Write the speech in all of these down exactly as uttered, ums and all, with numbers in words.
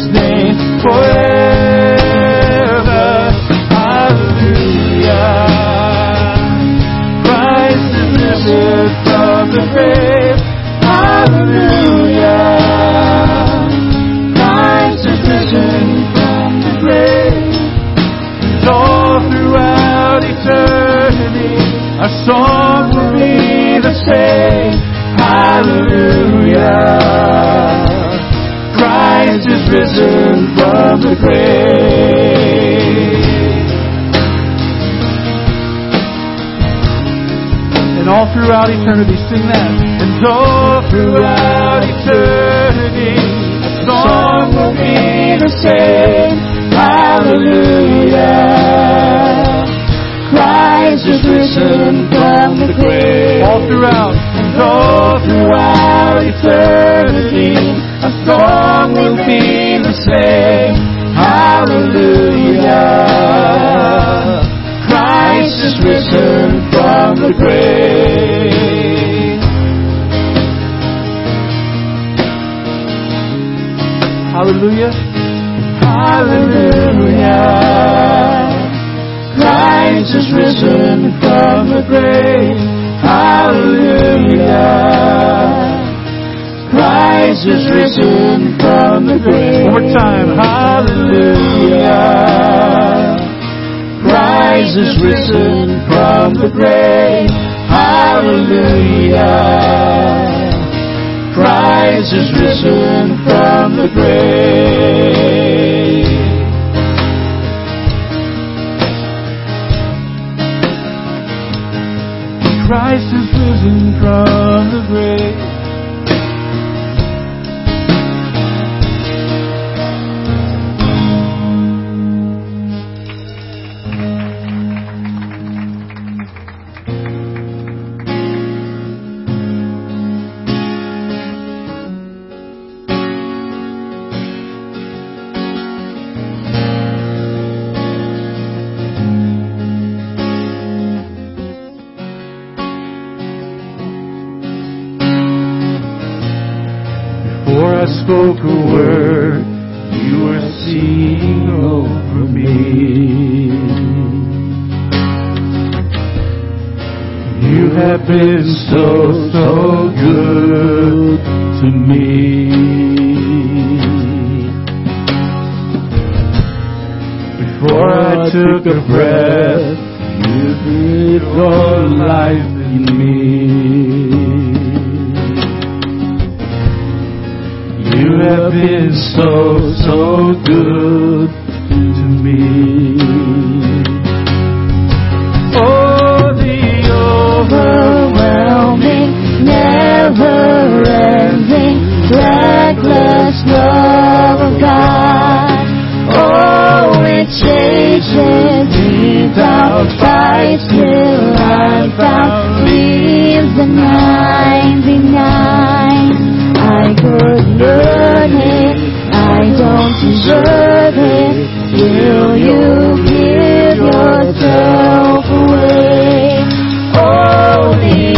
His name forever. Hallelujah. Christ is risen from the grave. Hallelujah. Christ is risen from the grave. And all throughout eternity, our song will be the same. Hallelujah. Christ is risen from the grave. And all throughout eternity, sing that. And all throughout eternity, a song will be the same. Hallelujah. Christ is risen from the grave. All throughout, and all throughout eternity, a song will be the same. Hallelujah. Christ is risen from the grave. Hallelujah. Hallelujah. Christ is risen from the grave. Hallelujah. Christ is risen from the grave. One more time. Hallelujah. Christ is risen from the grave. Hallelujah. Christ is risen from the grave. Christ is risen from the grave. Spoke a word, you were seeing over me. You have been so, so good to me. Before I took a breath, you breathed all life in me. You have been so, so good to me. Oh, the overwhelming, never-ending, reckless love of God. Oh, it chases me down, fights till I'm found, leaves the ninety-nine. I couldn't earn it, I don't deserve it, till you give yourself away. Oh, the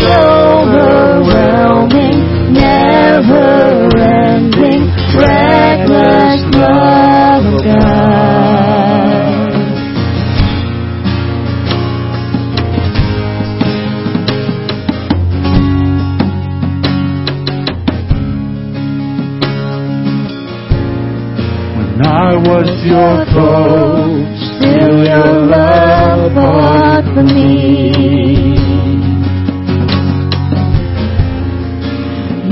overwhelming, never-ending, reckless love of I was your foe, still your love fought for me.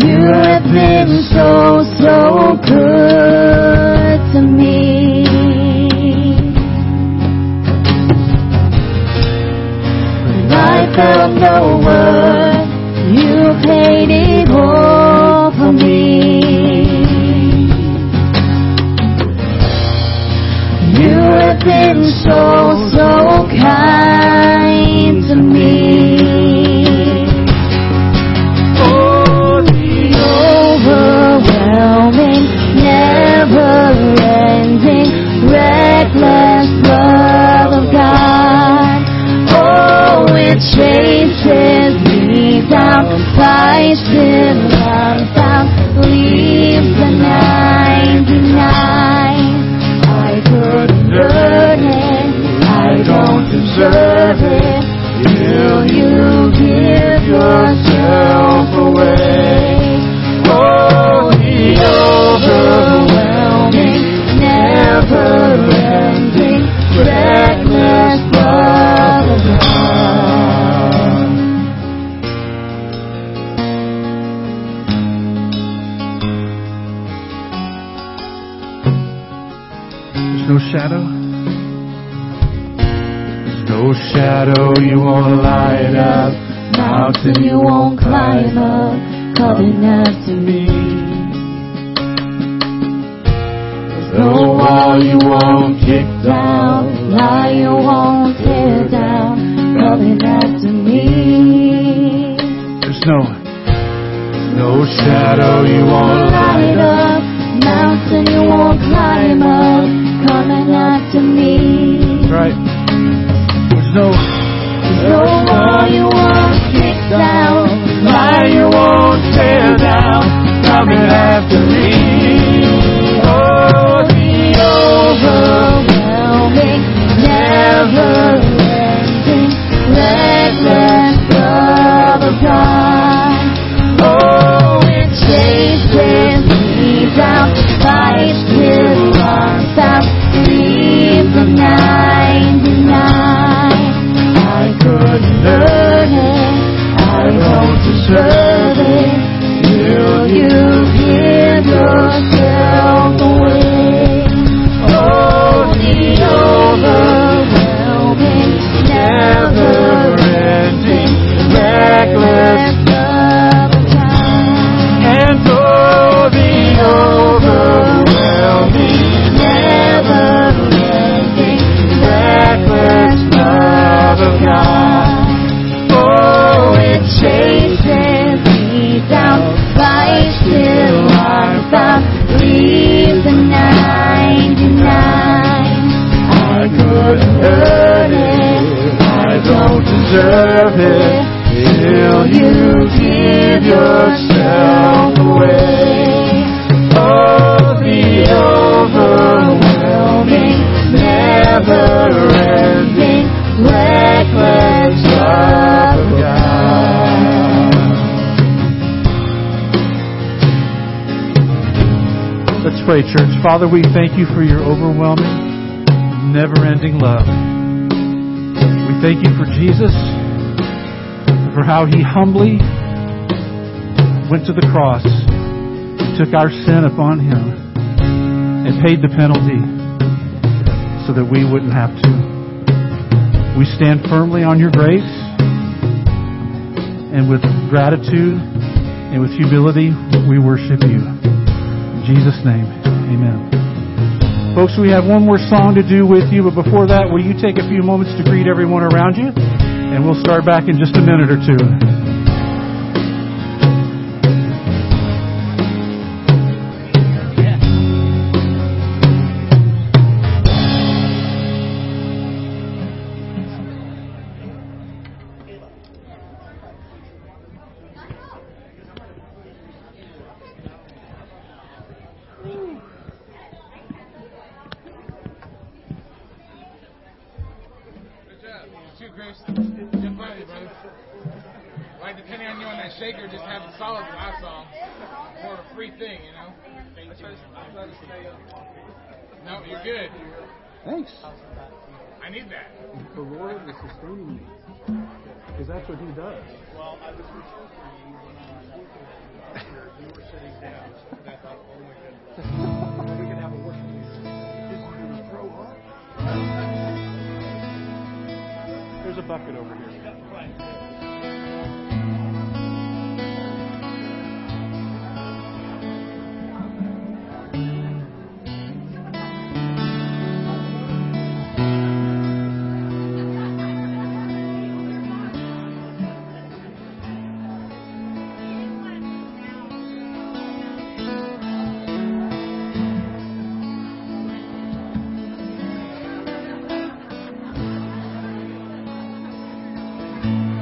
You have been so, so good to me. When I found no word, you paid it all for me. You have been so, so kind to me. Oh, the overwhelming, never-ending, reckless love of God. Oh, it chases yourself away. Oh, the overwhelming, never-ending, reckless love of God. There's no shadow. No shadow you won't light up, mountain you won't climb up, coming after me. There's no wall you won't kick down, lie you won't tear down, coming after me. There's no, no shadow you won't light up, mountain you won't climb up, coming after me. That's right. No, no wall you won't kick down, lie you won't tear down, coming after me. Oh, the overwhelming, never-ending, reckless love of God. Oh, it chases me down, fights with arms out, free from ninety-nine. Learn it, I won't deserve it, till you give yourself away. Oh, the overwhelming, never-ending, reckless love of God. And oh, the overwhelming, never-ending, reckless love of God. Chases me down, fights till I'm found, leaves the ninety-nine. I couldn't earn it, I don't deserve it, till you give yourself away. Oh, the overwhelming, never-ending, reckless love of God. Let's pray, church. Father, we thank you for your overwhelming, never-ending love. We thank you for Jesus, for how he humbly went to the cross, took our sin upon him, and paid the penalty so that we wouldn't have to. We stand firmly on your grace, and with gratitude and with humility, we worship you. In Jesus' name, amen. Folks, we have one more song to do with you, but before that, will you take a few moments to greet everyone around you? And we'll start back in just a minute or two. Thanks. I need that. The Lord is sustaining me. Because that's what he does. Well, I was referring when I was working, you were sitting down, and I thought, oh my goodness, we can have a worship music. This one was pro hard. There's a bucket over here. That's right. Thank you.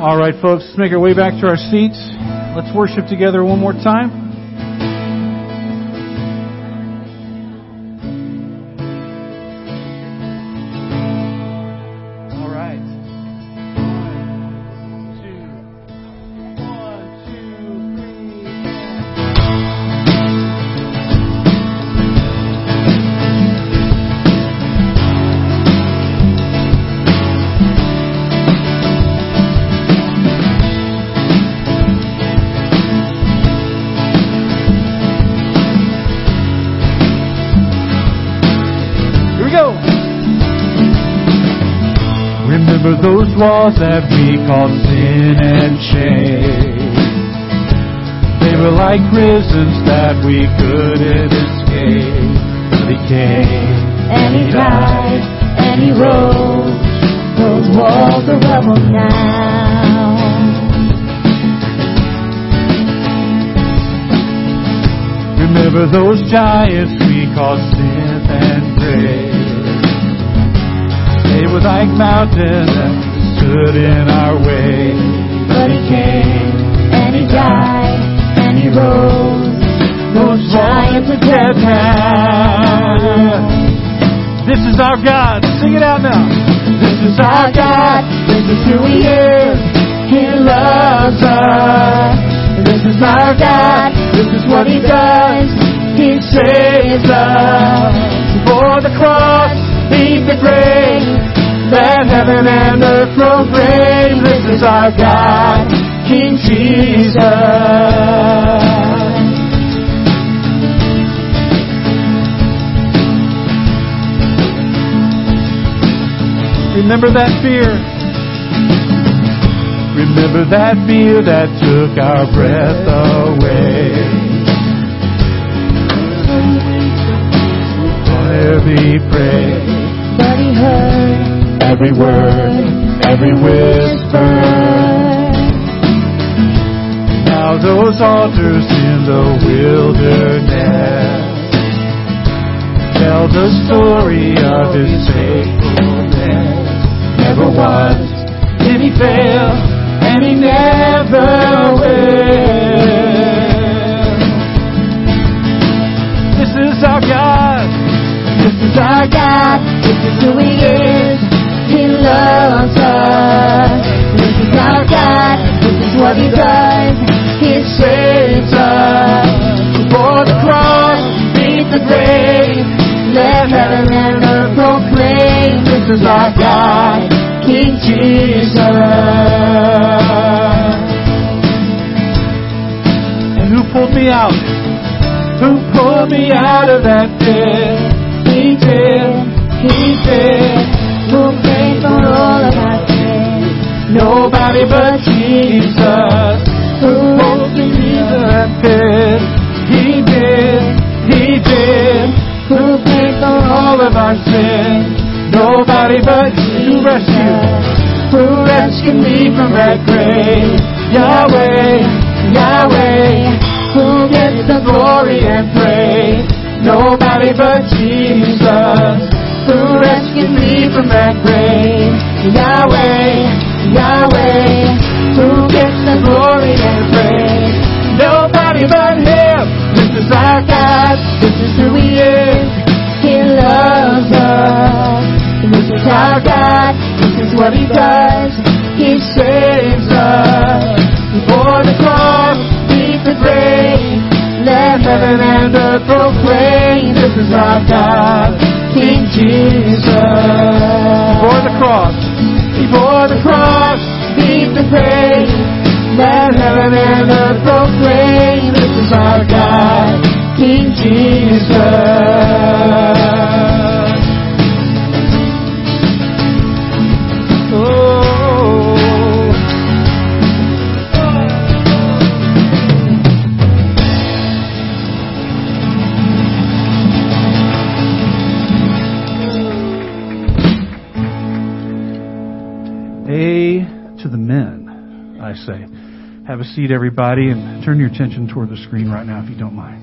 All right, folks, let's make our way back to our seats. Let's worship together one more time. Those walls that we call sin and shame, they were like prisons that we couldn't escape. But He came, and He died, and He rose. Those walls are rubble now. Remember those giants we call sin and grave. It was like mountains that stood in our way. But He came, and He died, and He rose. Those giants are dead now. This is our God. Sing it out now. This is our God. This is who He is. He loves us. This is our God. This is what He does. He saves us. For the cross beat the grave, let heaven and earth proclaim, this is our God, King Jesus. Remember that fear. Remember that fear that took our breath away. Every prayer, but He heard every word, every whisper. Now those altars in the wilderness tell the story of His faithfulness. Never once did He fail, and He never will. This is our God. This is our God, this is who He is, He loves us. This is our God, this is what He does, He saves us. For the cross, beat the grave, let heaven and earth proclaim, this is our God, King Jesus. And who pulled me out? Who pulled me out of that pit? He did, He did, we'll pay for all of our sins. Nobody but Jesus, who holds me in that pit. He did, He did, we'll pay for all of our sins. Nobody but You rescued, who rescued me from that grave. Yahweh, Yahweh, who gets the glory and praise. Nobody but Jesus, who rescued me from that grave. Yahweh, Yahweh, who gets the glory and praise. Nobody but Him. This is our God. This is who He is. He loves us. This is our God. This is what He does. He saves us. Before the cross, beat the grave. Let heaven and earth proclaim, this is our God, King Jesus. Before the cross, before the cross, beat the grave. Let heaven and earth proclaim, this is our God, King Jesus. Oh. Say, have a seat, everybody, and turn your attention toward the screen right now if you don't mind.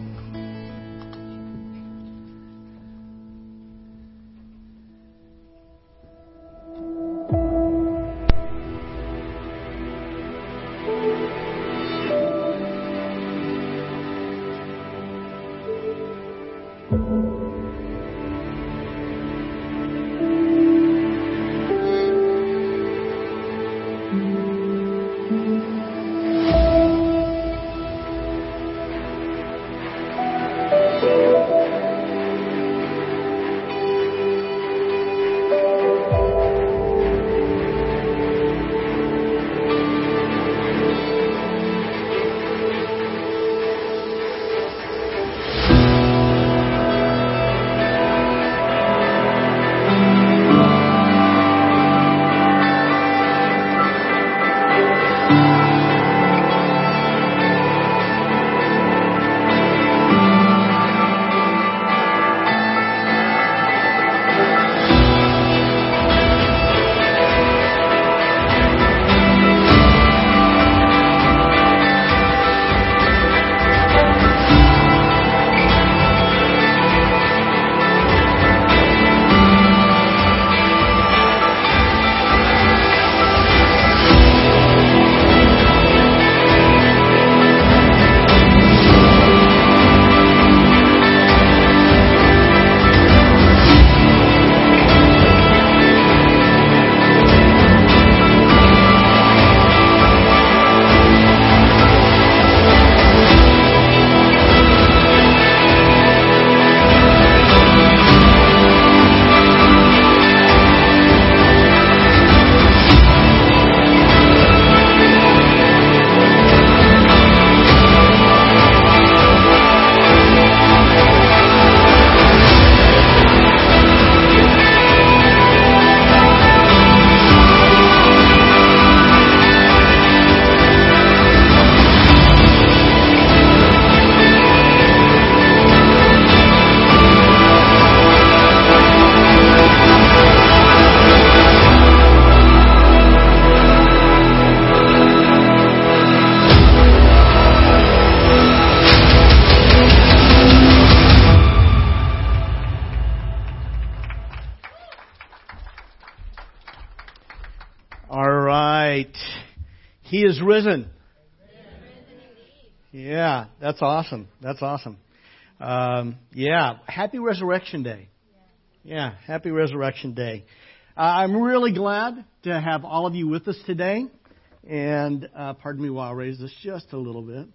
right. He is risen. Yeah, that's awesome. That's awesome. Um, yeah, happy Resurrection Day. Yeah, happy Resurrection Day. Uh, I'm really glad to have all of you with us today. And uh, pardon me while I raise this just a little bit.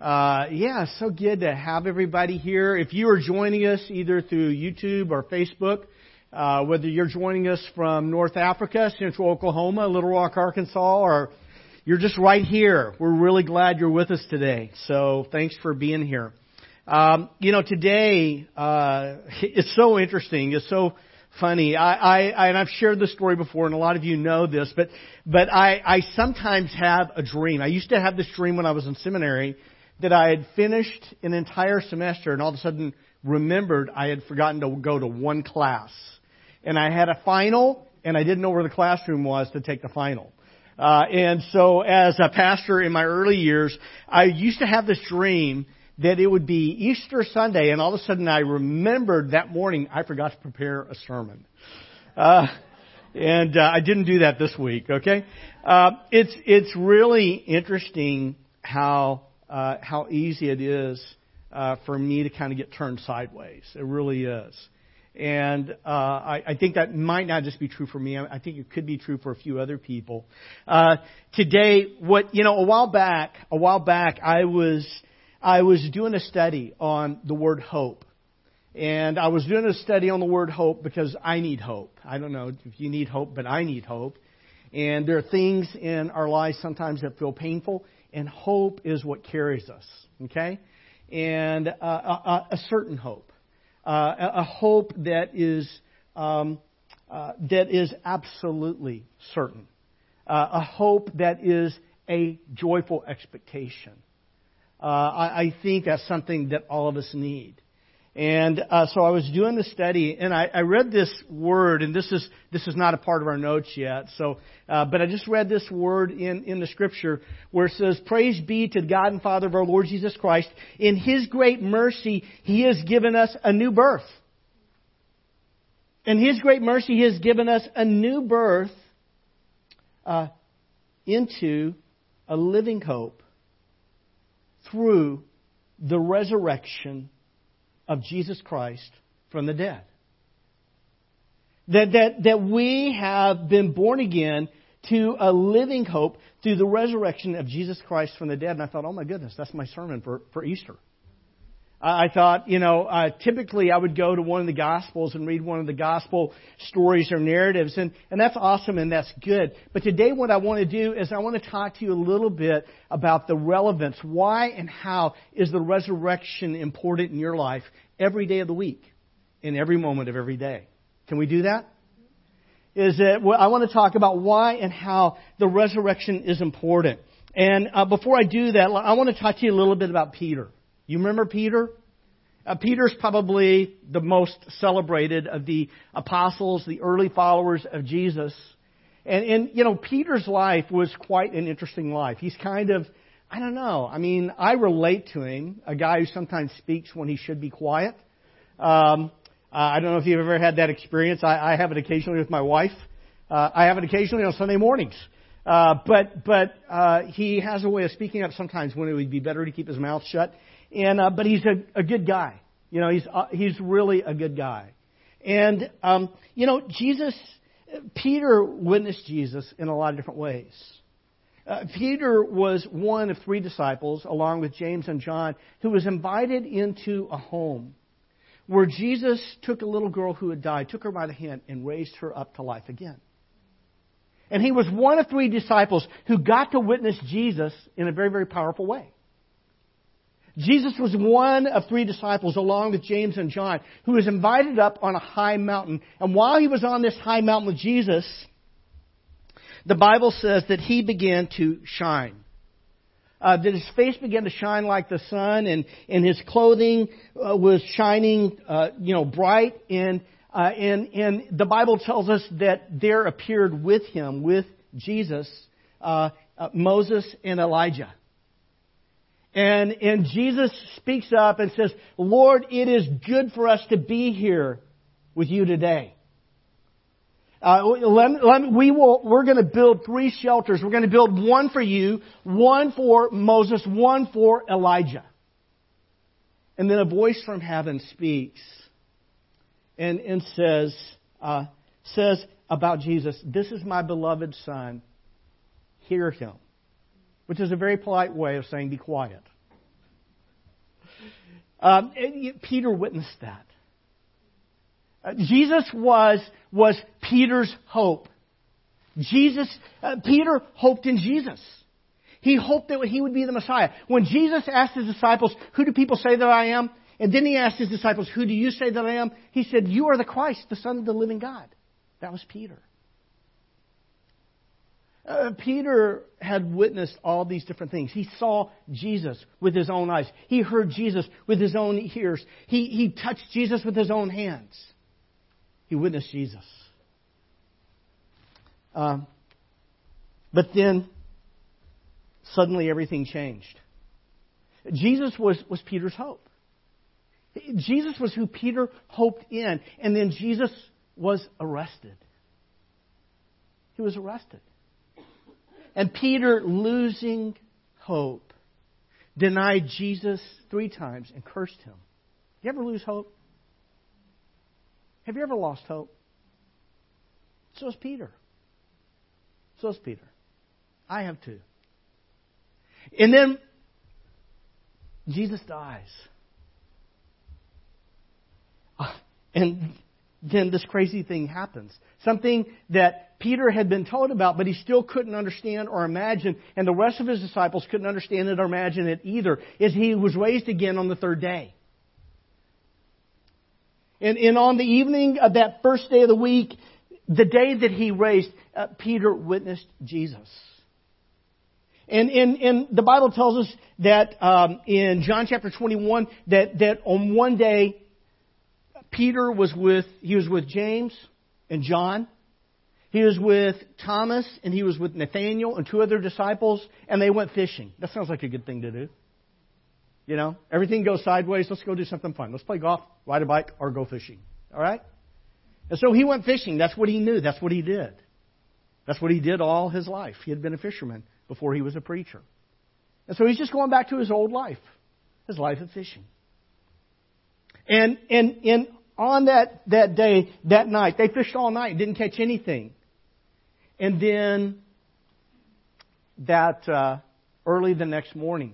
Uh, yeah, so good to have everybody here. If you are joining us either through YouTube or Facebook, uh, whether you're joining us from North Africa, Central Oklahoma, Little Rock, Arkansas, or you're just right here, we're really glad you're with us today. So thanks for being here. Um, you know, today, uh, it's so interesting. It's so funny. I, I, and I've shared this story before, and a lot of you know this, but, but I, I sometimes have a dream. I used to have this dream when I was in seminary that I had finished an entire semester and all of a sudden remembered I had forgotten to go to one class. And I had a final, and I didn't know where the classroom was to take the final. Uh, and so as a pastor in my early years, I used to have this dream that it would be Easter Sunday, and all of a sudden I remembered that morning I forgot to prepare a sermon. Uh, and uh, I didn't do that this week, okay? Uh, it's it's really interesting how uh, how easy it is uh, for me to kind of get turned sideways. It really is. And uh, I, I think that might not just be true for me. I, I think it could be true for a few other people. Uh, today, what you know, a while back, a while back, I was... I was doing a study on the word hope, and I was doing a study on the word hope because I need hope. I don't know if you need hope, but I need hope. And there are things in our lives sometimes that feel painful, and hope is what carries us, okay? And uh, a, a certain hope, uh, a hope that is um, uh, that is absolutely certain, uh, a hope that is a joyful expectation. Uh, I, I think that's something that all of us need. And uh, so I was doing the study, and I, I read this word, and this is this is not a part of our notes yet. So, uh, but I just read this word in, in the Scripture where it says, "Praise be to God and Father of our Lord Jesus Christ. In His great mercy, He has given us a new birth. In His great mercy, He has given us a new birth uh, into a living hope through the resurrection of Jesus Christ from the dead." That, that, that we have been born again to a living hope through the resurrection of Jesus Christ from the dead. And I thought, oh my goodness, that's my sermon for, for Easter. I thought, you know, uh, typically I would go to one of the Gospels and read one of the Gospel stories or narratives, and, and that's awesome and that's good. But today what I want to do is I want to talk to you a little bit about the relevance. Why and how is the resurrection important in your life every day of the week, in every moment of every day? Can we do that? Is that well, I want to talk about why and how the resurrection is important. And uh, before I do that, I want to talk to you a little bit about Peter. You remember Peter? Uh, Peter's probably the most celebrated of the apostles, the early followers of Jesus. And, and, you know, Peter's life was quite an interesting life. He's kind of, I don't know, I mean, I relate to him, a guy who sometimes speaks when he should be quiet. Um, uh, I don't know if you've ever had that experience. I, I have it occasionally with my wife. Uh, I have it occasionally on Sunday mornings. Uh, but but uh, he has a way of speaking up sometimes when it would be better to keep his mouth shut. And uh, but he's a, a good guy. You know, he's uh, he's really a good guy. And um, you know, Jesus, Peter witnessed Jesus in a lot of different ways. Uh, Peter was one of three disciples, along with James and John, who was invited into a home where Jesus took a little girl who had died, took her by the hand, and raised her up to life again. And he was one of three disciples who got to witness Jesus in a very, very powerful way. Jesus was one of three disciples, along with James and John, who was invited up on a high mountain. And while he was on this high mountain with Jesus, the Bible says that he began to shine. Uh, that his face began to shine like the sun, and, and his clothing uh, was shining, uh, you know, bright. And, uh, and, and the Bible tells us that there appeared with him, with Jesus, uh, uh, Moses and Elijah. And, and Jesus speaks up and says, "Lord, it is good for us to be here with you today." Uh, let, let, we will, we're going to build three shelters. We're going to build one for you, one for Moses, one for Elijah. And then a voice from heaven speaks and, and says, uh, says about Jesus, "This is my beloved son. Hear him." Which is a very polite way of saying, be quiet. Um, and Peter witnessed that. Jesus was was Peter's hope. Jesus, uh, Peter hoped in Jesus. He hoped that he would be the Messiah. When Jesus asked his disciples, "Who do people say that I am?" And then he asked his disciples, "Who do you say that I am?" He said, "You are the Christ, the Son of the living God." That was Peter. Uh, Peter had witnessed all these different things. He saw Jesus with his own eyes. He heard Jesus with his own ears. He, he touched Jesus with his own hands. He witnessed Jesus. Um, but then, suddenly everything changed. Jesus was, was Peter's hope. Jesus was who Peter hoped in. And then Jesus was arrested. He was arrested. And Peter, losing hope, denied Jesus three times and cursed him. You ever lose hope? Have you ever lost hope? So is Peter. So is Peter. I have too. And then Jesus dies. And then this crazy thing happens. Something that Peter had been told about, but he still couldn't understand or imagine. And the rest of his disciples couldn't understand it or imagine it either. Is he was raised again on the third day. And, and on the evening of that first day of the week, the day that he raised, uh, Peter witnessed Jesus. And, and, and the Bible tells us that um, in John chapter twenty-one, that, that on one day, Peter was with, he was with James and John. He was with Thomas and he was with Nathaniel and two other disciples, and they went fishing. That sounds like a good thing to do. You know, everything goes sideways. Let's go do something fun. Let's play golf, ride a bike, or go fishing. All right? And so he went fishing. That's what he knew. That's what he did. That's what he did all his life. He had been a fisherman before he was a preacher. And so he's just going back to his old life, his life of fishing. And and, and on that, that day, that night, they fished all night, didn't catch anything. And then that uh, early the next morning,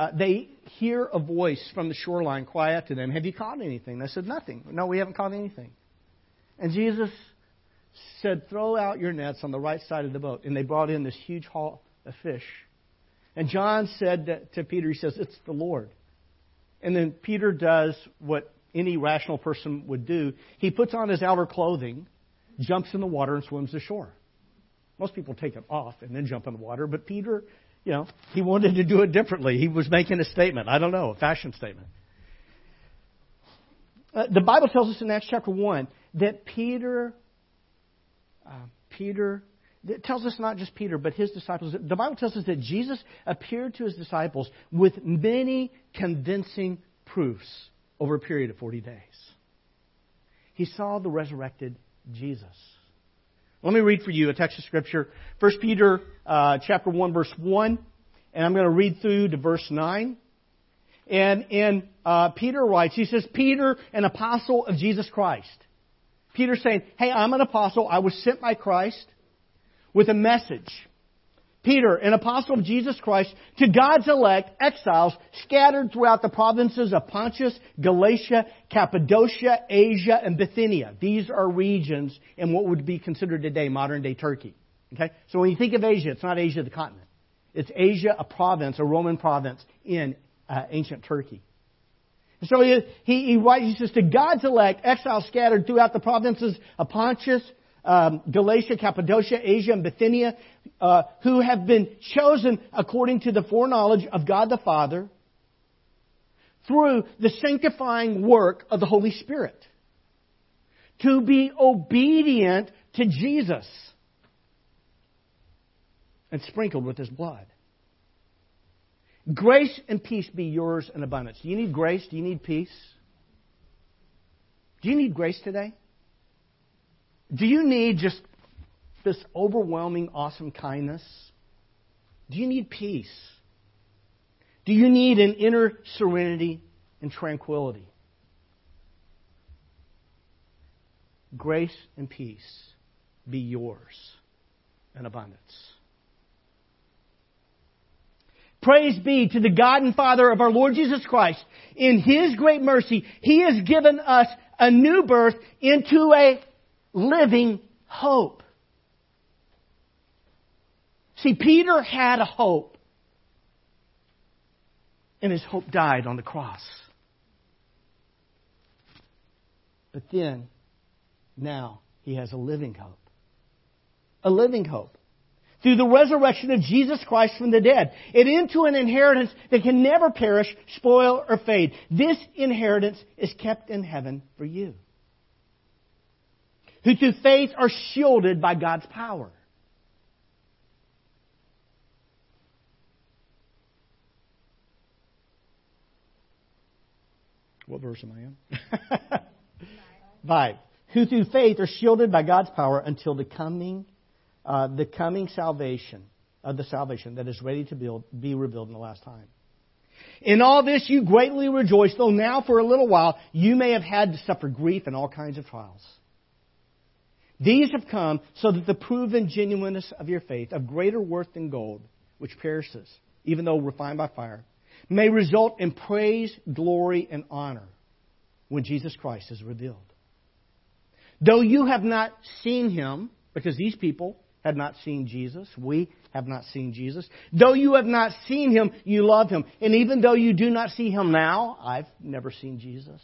Uh, they hear a voice from the shoreline cry out to them, "Have you caught anything?" They said, "Nothing. No, we haven't caught anything." And Jesus said, "Throw out your nets on the right side of the boat." And they brought in this huge haul of fish. And John said to Peter, he says, "It's the Lord." And then Peter does what any rational person would do. He puts on his outer clothing, jumps in the water, and swims ashore. Most people take it off and then jump in the water, but Peter, you know, he wanted to do it differently. He was making a statement. I don't know, a fashion statement. Uh, the Bible tells us in Acts chapter one that Peter, uh, Peter, it tells us not just Peter, but his disciples. The Bible tells us that Jesus appeared to his disciples with many convincing proofs over a period of forty days. He saw the resurrected Jesus. Let me read for you a text of Scripture. First Peter uh, chapter one, verse one. And I'm going to read through to verse nine. And, and uh, Peter writes, he says, "Peter, an apostle of Jesus Christ." Peter saying, "Hey, I'm an apostle. I was sent by Christ with a message. Peter, an apostle of Jesus Christ, to God's elect exiles scattered throughout the provinces of Pontus, Galatia, Cappadocia, Asia, and Bithynia." These are regions in what would be considered today modern-day Turkey. Okay? So when you think of Asia, it's not Asia the continent. It's Asia, a province, a Roman province in uh, ancient Turkey. And so he, he, he writes, he says, "To God's elect exiles scattered throughout the provinces of Pontus, Um, Galatia, Cappadocia, Asia, and Bithynia, uh, who have been chosen according to the foreknowledge of God the Father through the sanctifying work of the Holy Spirit, to be obedient to Jesus and sprinkled with His blood. Grace and peace be yours in abundance." Do you need grace? Do you need peace? Do you need grace today? Do you need just this overwhelming, awesome kindness? Do you need peace? Do you need an inner serenity and tranquility? Grace and peace be yours in abundance. Praise be to the God and Father of our Lord Jesus Christ. In His great mercy, He has given us a new birth into a living hope. See, Peter had a hope, and his hope died on the cross. But then, now, he has a living hope. A living hope. Through the resurrection of Jesus Christ from the dead. And into an inheritance that can never perish, spoil, or fade. This inheritance is kept in heaven for you, who through faith are shielded by God's power. What verse am I in? Five. Who through faith are shielded by God's power until the coming, uh, the coming salvation of the salvation that is ready to build, be revealed in the last time. In all this you greatly rejoice, though now for a little while you may have had to suffer grief and all kinds of trials. These have come so that the proven genuineness of your faith, of greater worth than gold, which perishes, even though refined by fire, may result in praise, glory, and honor when Jesus Christ is revealed. Though you have not seen Him, because these people have not seen Jesus, we have not seen Jesus. Though you have not seen Him, you love Him. And even though you do not see Him now, I've never seen Jesus.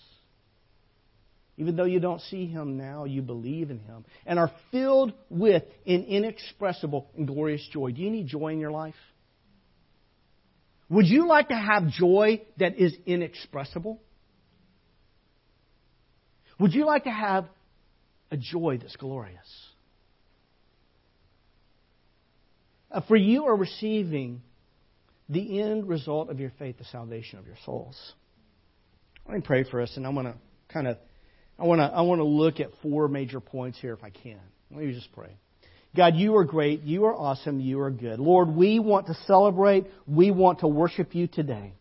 Even though you don't see Him now, you believe in Him and are filled with an inexpressible and glorious joy. Do you need joy in your life? Would you like to have joy that is inexpressible? Would you like to have a joy that's glorious? For you are receiving the end result of your faith, the salvation of your souls. Let me pray for us, and I want to kind of, I want to, I want to look at four major points here if I can. Let me just pray. God, You are great. You are awesome. You are good. Lord, we want to celebrate. We want to worship You today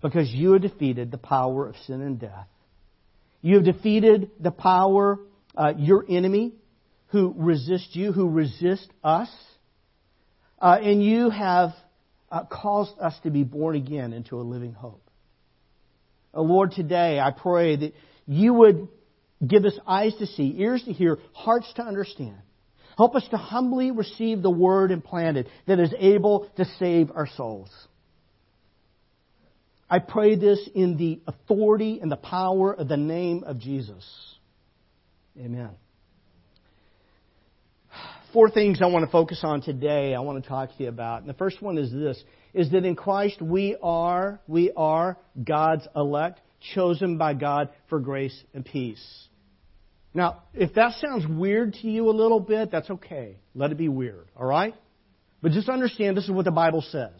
because You have defeated the power of sin and death. You have defeated the power, uh, your enemy who resists You, who resists us. Uh, and You have uh, caused us to be born again into a living hope. Oh, Lord, today I pray that You would give us eyes to see, ears to hear, hearts to understand. Help us to humbly receive the word implanted that is able to save our souls. I pray this in the authority and the power of the name of Jesus. Amen. Four things I want to focus on today I want to talk to you about. And the first one is this, is that in Christ we are, we are God's elect, chosen by God for grace and peace. Now, if that sounds weird to you a little bit, that's okay. Let it be weird, all right? But just understand this is what the Bible says.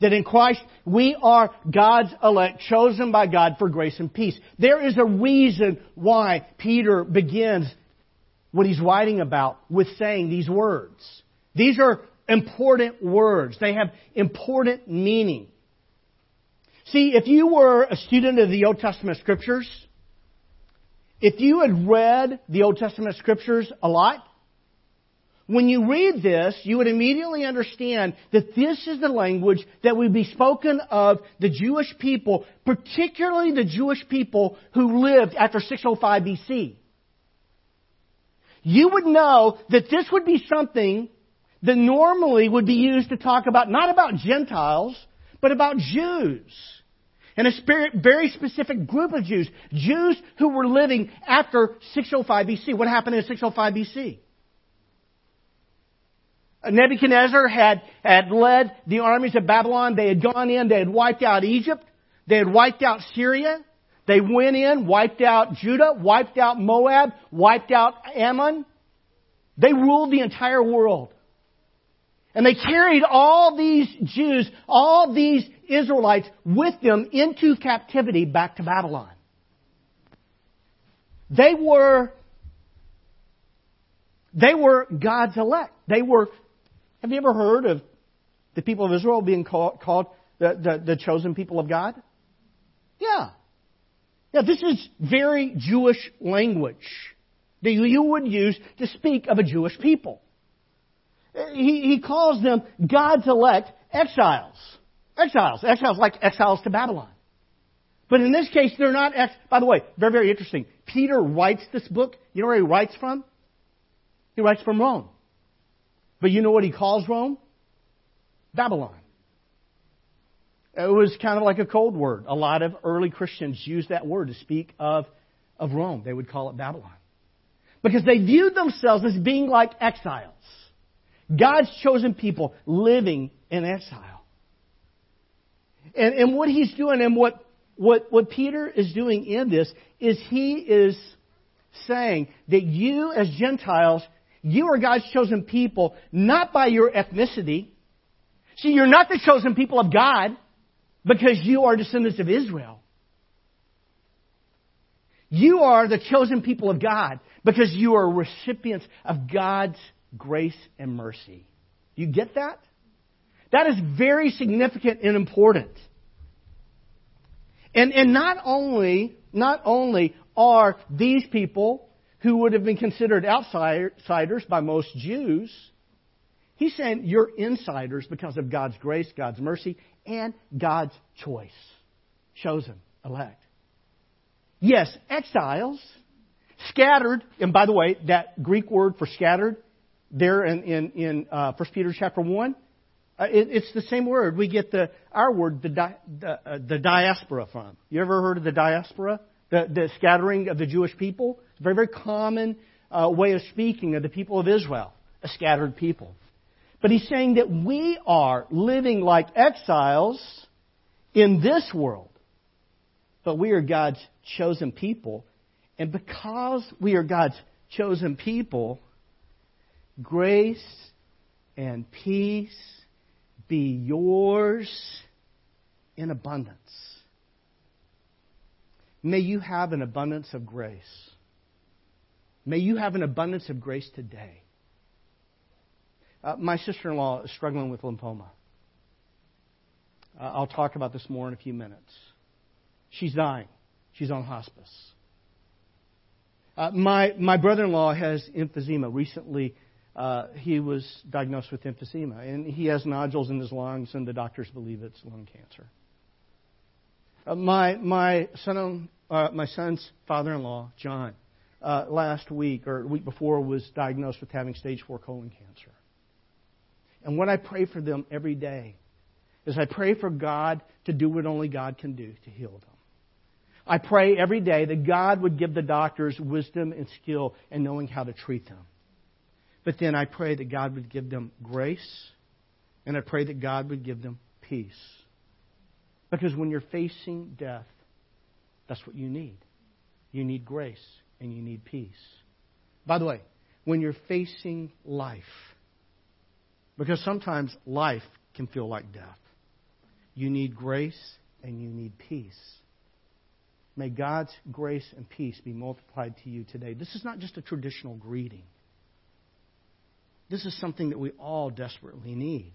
That in Christ, we are God's elect, chosen by God for grace and peace. There is a reason why Peter begins what he's writing about with saying these words. These are important words. They have important meaning. See, if you were a student of the Old Testament Scriptures, if you had read the Old Testament Scriptures a lot, when you read this, you would immediately understand that this is the language that would be spoken of the Jewish people, particularly the Jewish people who lived after six oh five B C. You would know that this would be something that normally would be used to talk about, not about Gentiles, but about Jews. And a very specific group of Jews, Jews who were living after six oh five B C. What happened in six oh five B C? Nebuchadnezzar had, had led the armies of Babylon. They had gone in. They had wiped out Egypt. They had wiped out Syria. They went in, wiped out Judah, wiped out Moab, wiped out Ammon. They ruled the entire world. And they carried all these Jews, all these Israelites with them into captivity back to Babylon. They were They were God's elect. They were, have you ever heard of the people of Israel being called, called the, the, the chosen people of God? Yeah. Yeah, this is very Jewish language that you would use to speak of a Jewish people. He, he calls them God's elect exiles. Exiles. Exiles like exiles to Babylon. But in this case, they're not ex... By the way, very, very interesting. Peter writes this book. You know where he writes from? He writes from Rome. But you know what he calls Rome? Babylon. It was kind of like a code word. A lot of early Christians used that word to speak of, of Rome. They would call it Babylon. Because they viewed themselves as being like exiles. God's chosen people living in exile. And, and what he's doing and what What what Peter is doing in this is he is saying that you as Gentiles, you are God's chosen people, not by your ethnicity. See, you're not the chosen people of God because you are descendants of Israel. You are the chosen people of God because you are recipients of God's grace and mercy. You get that? That is very significant and important. And, and not only, not only are these people who would have been considered outsiders by most Jews, he's saying you're insiders because of God's grace, God's mercy, and God's choice. Chosen, elect. Yes, exiles, scattered, and by the way, that Greek word for scattered there in, in, in uh, First Peter chapter one, Uh, it, it's the same word. We get the our word, the, di, the, uh, the diaspora from. You ever heard of the diaspora? The, the scattering of the Jewish people? It's a very, very common uh, way of speaking of the people of Israel, a scattered people. But he's saying that we are living like exiles in this world. But we are God's chosen people. And because we are God's chosen people, grace and peace be yours in abundance. May you have an abundance of grace. May you have an abundance of grace today. Uh, my sister-in-law is struggling with lymphoma. Uh, I'll talk about this more in a few minutes. She's dying. She's on hospice. Uh, my my brother-in-law has emphysema. Recently, Uh, he was diagnosed with emphysema, and he has nodules in his lungs, and the doctors believe it's lung cancer. Uh, my my son, uh, my son's father-in-law, John, uh, last week or week before was diagnosed with having stage four colon cancer. And what I pray for them every day is I pray for God to do what only God can do to heal them. I pray every day that God would give the doctors wisdom and skill in knowing how to treat them. But then I pray that God would give them grace, and I pray that God would give them peace. Because when you're facing death, that's what you need. You need grace, and you need peace. By the way, when you're facing life, because sometimes life can feel like death, you need grace, and you need peace. May God's grace and peace be multiplied to you today. This is not just a traditional greeting. This is something that we all desperately need.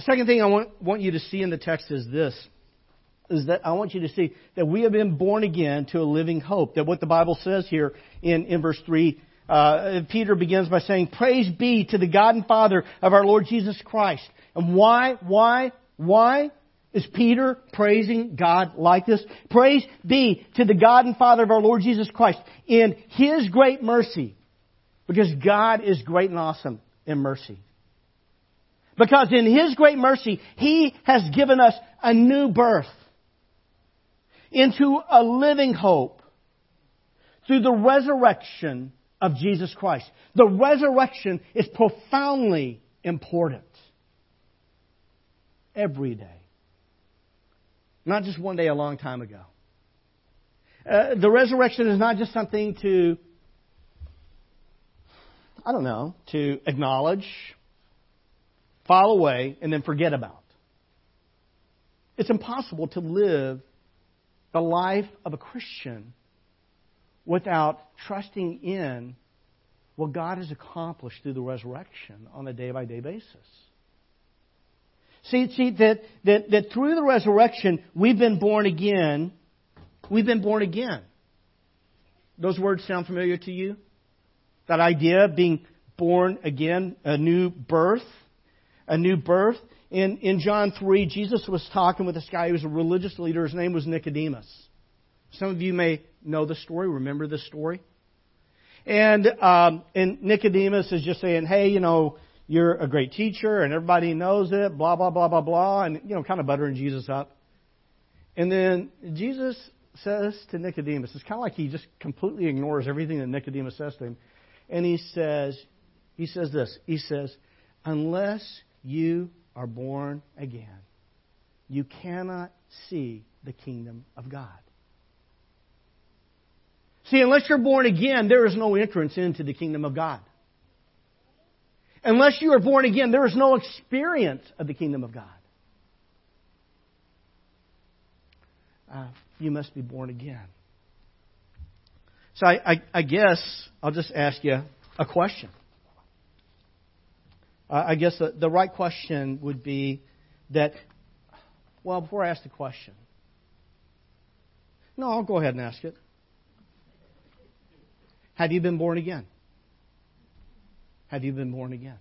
The second thing I want, want you to see in the text is this, is that I want you to see that we have been born again to a living hope. That what the Bible says here in, in verse three, uh, Peter begins by saying, "Praise be to the God and Father of our Lord Jesus Christ." And why, why, why is Peter praising God like this? Praise be to the God and Father of our Lord Jesus Christ in His great mercy. Because God is great and awesome in mercy. Because in His great mercy, He has given us a new birth into a living hope through the resurrection of Jesus Christ. The resurrection is profoundly important every day. Not just one day a long time ago. Uh, the resurrection is not just something to I don't know, to acknowledge, file away, and then forget about. It's impossible to live the life of a Christian without trusting in what God has accomplished through the resurrection on a day-by-day basis. See, see that, that, that through the resurrection, we've been born again. We've been born again. Those words sound familiar to you? That idea of being born again, a new birth, a new birth. In, in John three, Jesus was talking with this guy who was a religious leader. His name was Nicodemus. Some of you may know the story, remember this story. And, um, and Nicodemus is just saying, hey, you know, you're a great teacher and everybody knows it, blah, blah, blah, blah, blah. And, you know, kind of buttering Jesus up. And then Jesus says to Nicodemus, it's kind of like he just completely ignores everything that Nicodemus says to him. And he says, he says this, he says, unless you are born again, you cannot see the kingdom of God. See, unless you're born again, there is no entrance into the kingdom of God. Unless you are born again, there is no experience of the kingdom of God. Uh, you must be born again. So I, I, I guess I'll just ask you a question. Uh, I guess the, the right question would be that, well, before I ask the question. No, I'll go ahead and ask it. Have you been born again? Have you been born again?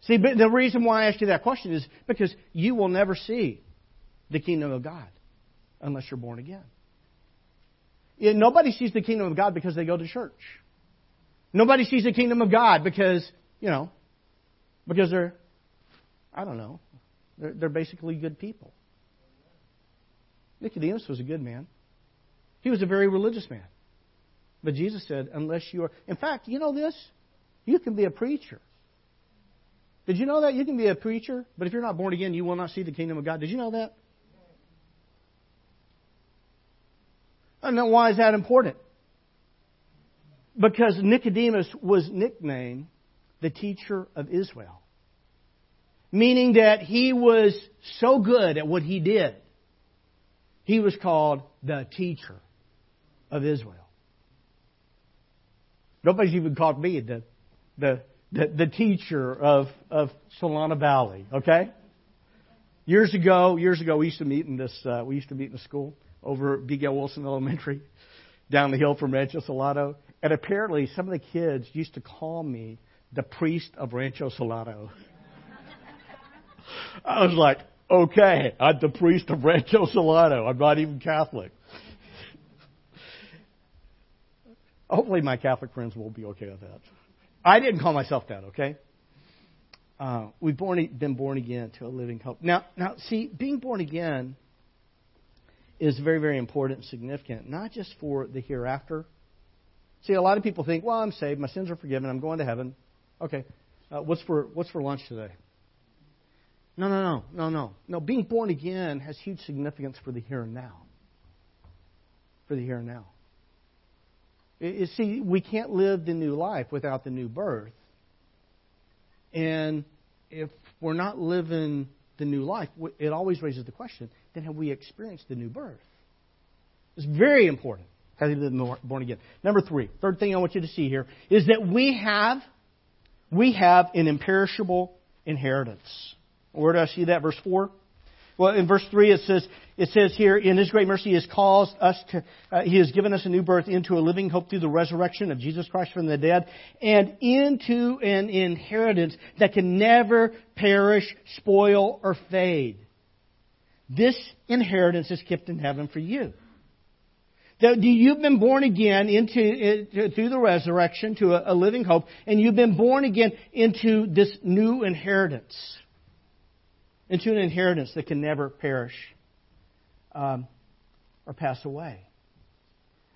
See, but the reason why I asked you that question is because you will never see the kingdom of God unless you're born again. Yeah, nobody sees the kingdom of God because they go to church. Nobody sees the kingdom of God because, you know, because they're, I don't know, they're, they're basically good people. Nicodemus was a good man. He was a very religious man. But Jesus said, unless you are... In fact, you know this? You can be a preacher. Did you know that? You can be a preacher, but if you're not born again, you will not see the kingdom of God. Did you know that? And then why is that important? Because Nicodemus was nicknamed the teacher of Israel. Meaning that he was so good at what he did, he was called the teacher of Israel. Nobody's even called me the the the, the teacher of, of Solano Valley. Okay, years ago, years ago, we used to meet in this. Uh, we used to meet in a school over at Begale Wilson Elementary, down the hill from Rancho Solano. And apparently, some of the kids used to call me the priest of Rancho Solano. I was like, okay, I'm the priest of Rancho Solano. I'm not even Catholic. Hopefully my Catholic friends will be okay with that. I didn't call myself that, okay? Uh, we've born, been born again to a living hope. Now, now, see, being born again is very, very important and significant, not just for the hereafter. See, a lot of people think, well, I'm saved, my sins are forgiven, I'm going to heaven. Okay, uh, what's for what's for lunch today? No, no, no, no, no. No, being born again has huge significance for the here and now. For the here and now. You see, we can't live the new life without the new birth. And if we're not living the new life, it always raises the question, then have we experienced the new birth? It's very important. Have you been born again? Number three, third thing I want you to see here is that we have, we have an imperishable inheritance. Where do I see that? Verse four. Well, in verse three, it says, it says here, in His great mercy, He has caused us to, uh, He has given us a new birth into a living hope through the resurrection of Jesus Christ from the dead, and into an inheritance that can never perish, spoil, or fade. This inheritance is kept in heaven for you. That you've been born again into through the resurrection to a, a living hope, and you've been born again into this new inheritance. Into an inheritance that can never perish um, or pass away.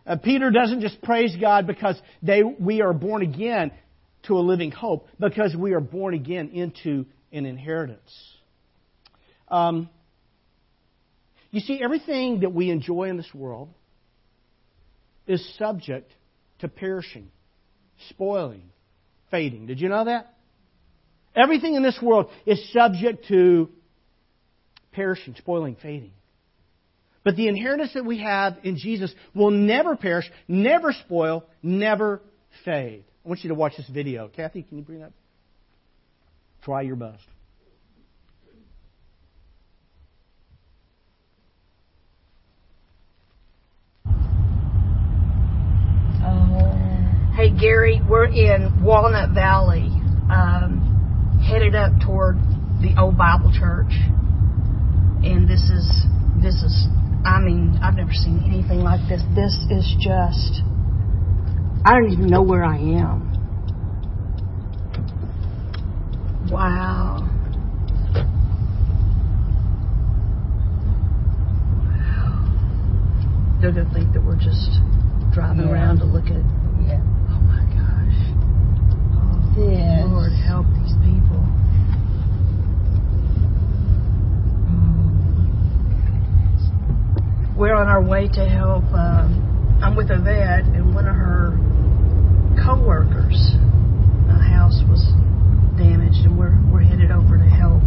Uh, Peter doesn't just praise God because they we are born again to a living hope, because we are born again into an inheritance. Um, you see, everything that we enjoy in this world is subject to perishing, spoiling, fading. Did you know that? Everything in this world is subject to perishing, spoiling, fading. But the inheritance that we have in Jesus will never perish, never spoil, never fade. I I want you to watch this video. Kathy, can you bring that? Try your best. Oh. Hey, Gary, we're in Walnut Valley, um, headed up toward the old Bible church. And this is, this is, I mean, I've never seen anything like this. This is just, I don't even know where I am. Wow. Wow. They're going to think that we're just driving yeah. around to look at, yeah. oh my gosh. Oh, yes. Lord, help these people. We're on our way to help, um, I'm with a vet and one of her co-workers, a house was damaged and we're, we're headed over to help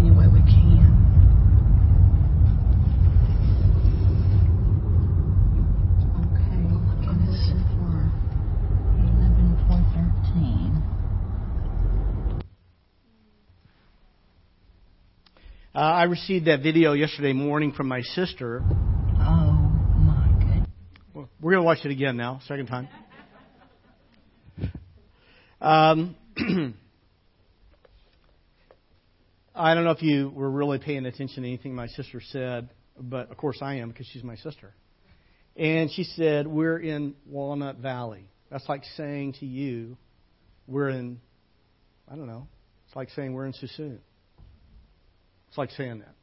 any way we can. Okay, well, look at this for eleven point one three. Uh, I received that video yesterday morning from my sister. Oh, my goodness. Well, we're going to watch it again now, second time. Um, I don't know if you were really paying attention to anything my sister said, but of course I am because she's my sister. And she said, we're in Walnut Valley. That's like saying to you, we're in, I don't know, it's like saying we're in Suisun. It's like saying that.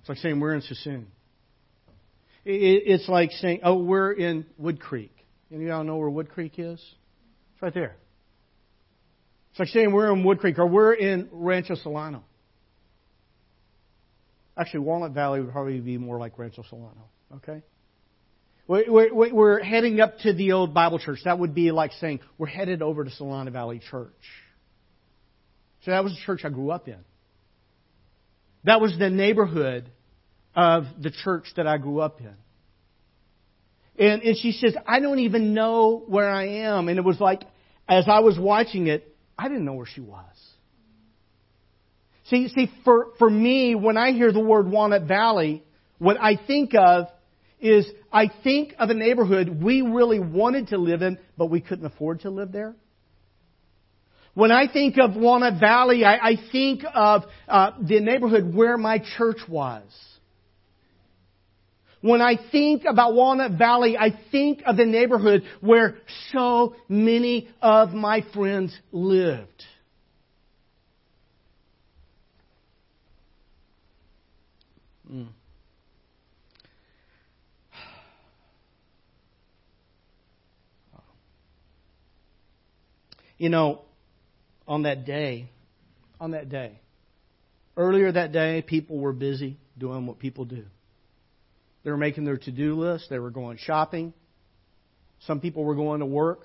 It's like saying we're in Suisun. It's like saying, oh, we're in Wood Creek. Any of y'all know where Wood Creek is? It's right there. It's like saying we're in Wood Creek or we're in Rancho Solano. Actually, Walnut Valley would probably be more like Rancho Solano, okay? We're, we're, we're heading up to the old Bible church. That would be like saying we're headed over to Solano Valley Church. So that was the church I grew up in. That was the neighborhood of the church that I grew up in. And, and she says, I don't even know where I am. And it was like, as I was watching it, I didn't know where she was. See, see, for, for me, when I hear the word Walnut Valley, what I think of is I think of a neighborhood we really wanted to live in, but we couldn't afford to live there. When I think of Walnut Valley, I, I think of uh, the neighborhood where my church was. When I think about Walnut Valley, I think of the neighborhood where so many of my friends lived. Mm. You know, on that day, on that day, earlier that day, people were busy doing what people do. They were making their to-do list. They were going shopping. Some people were going to work.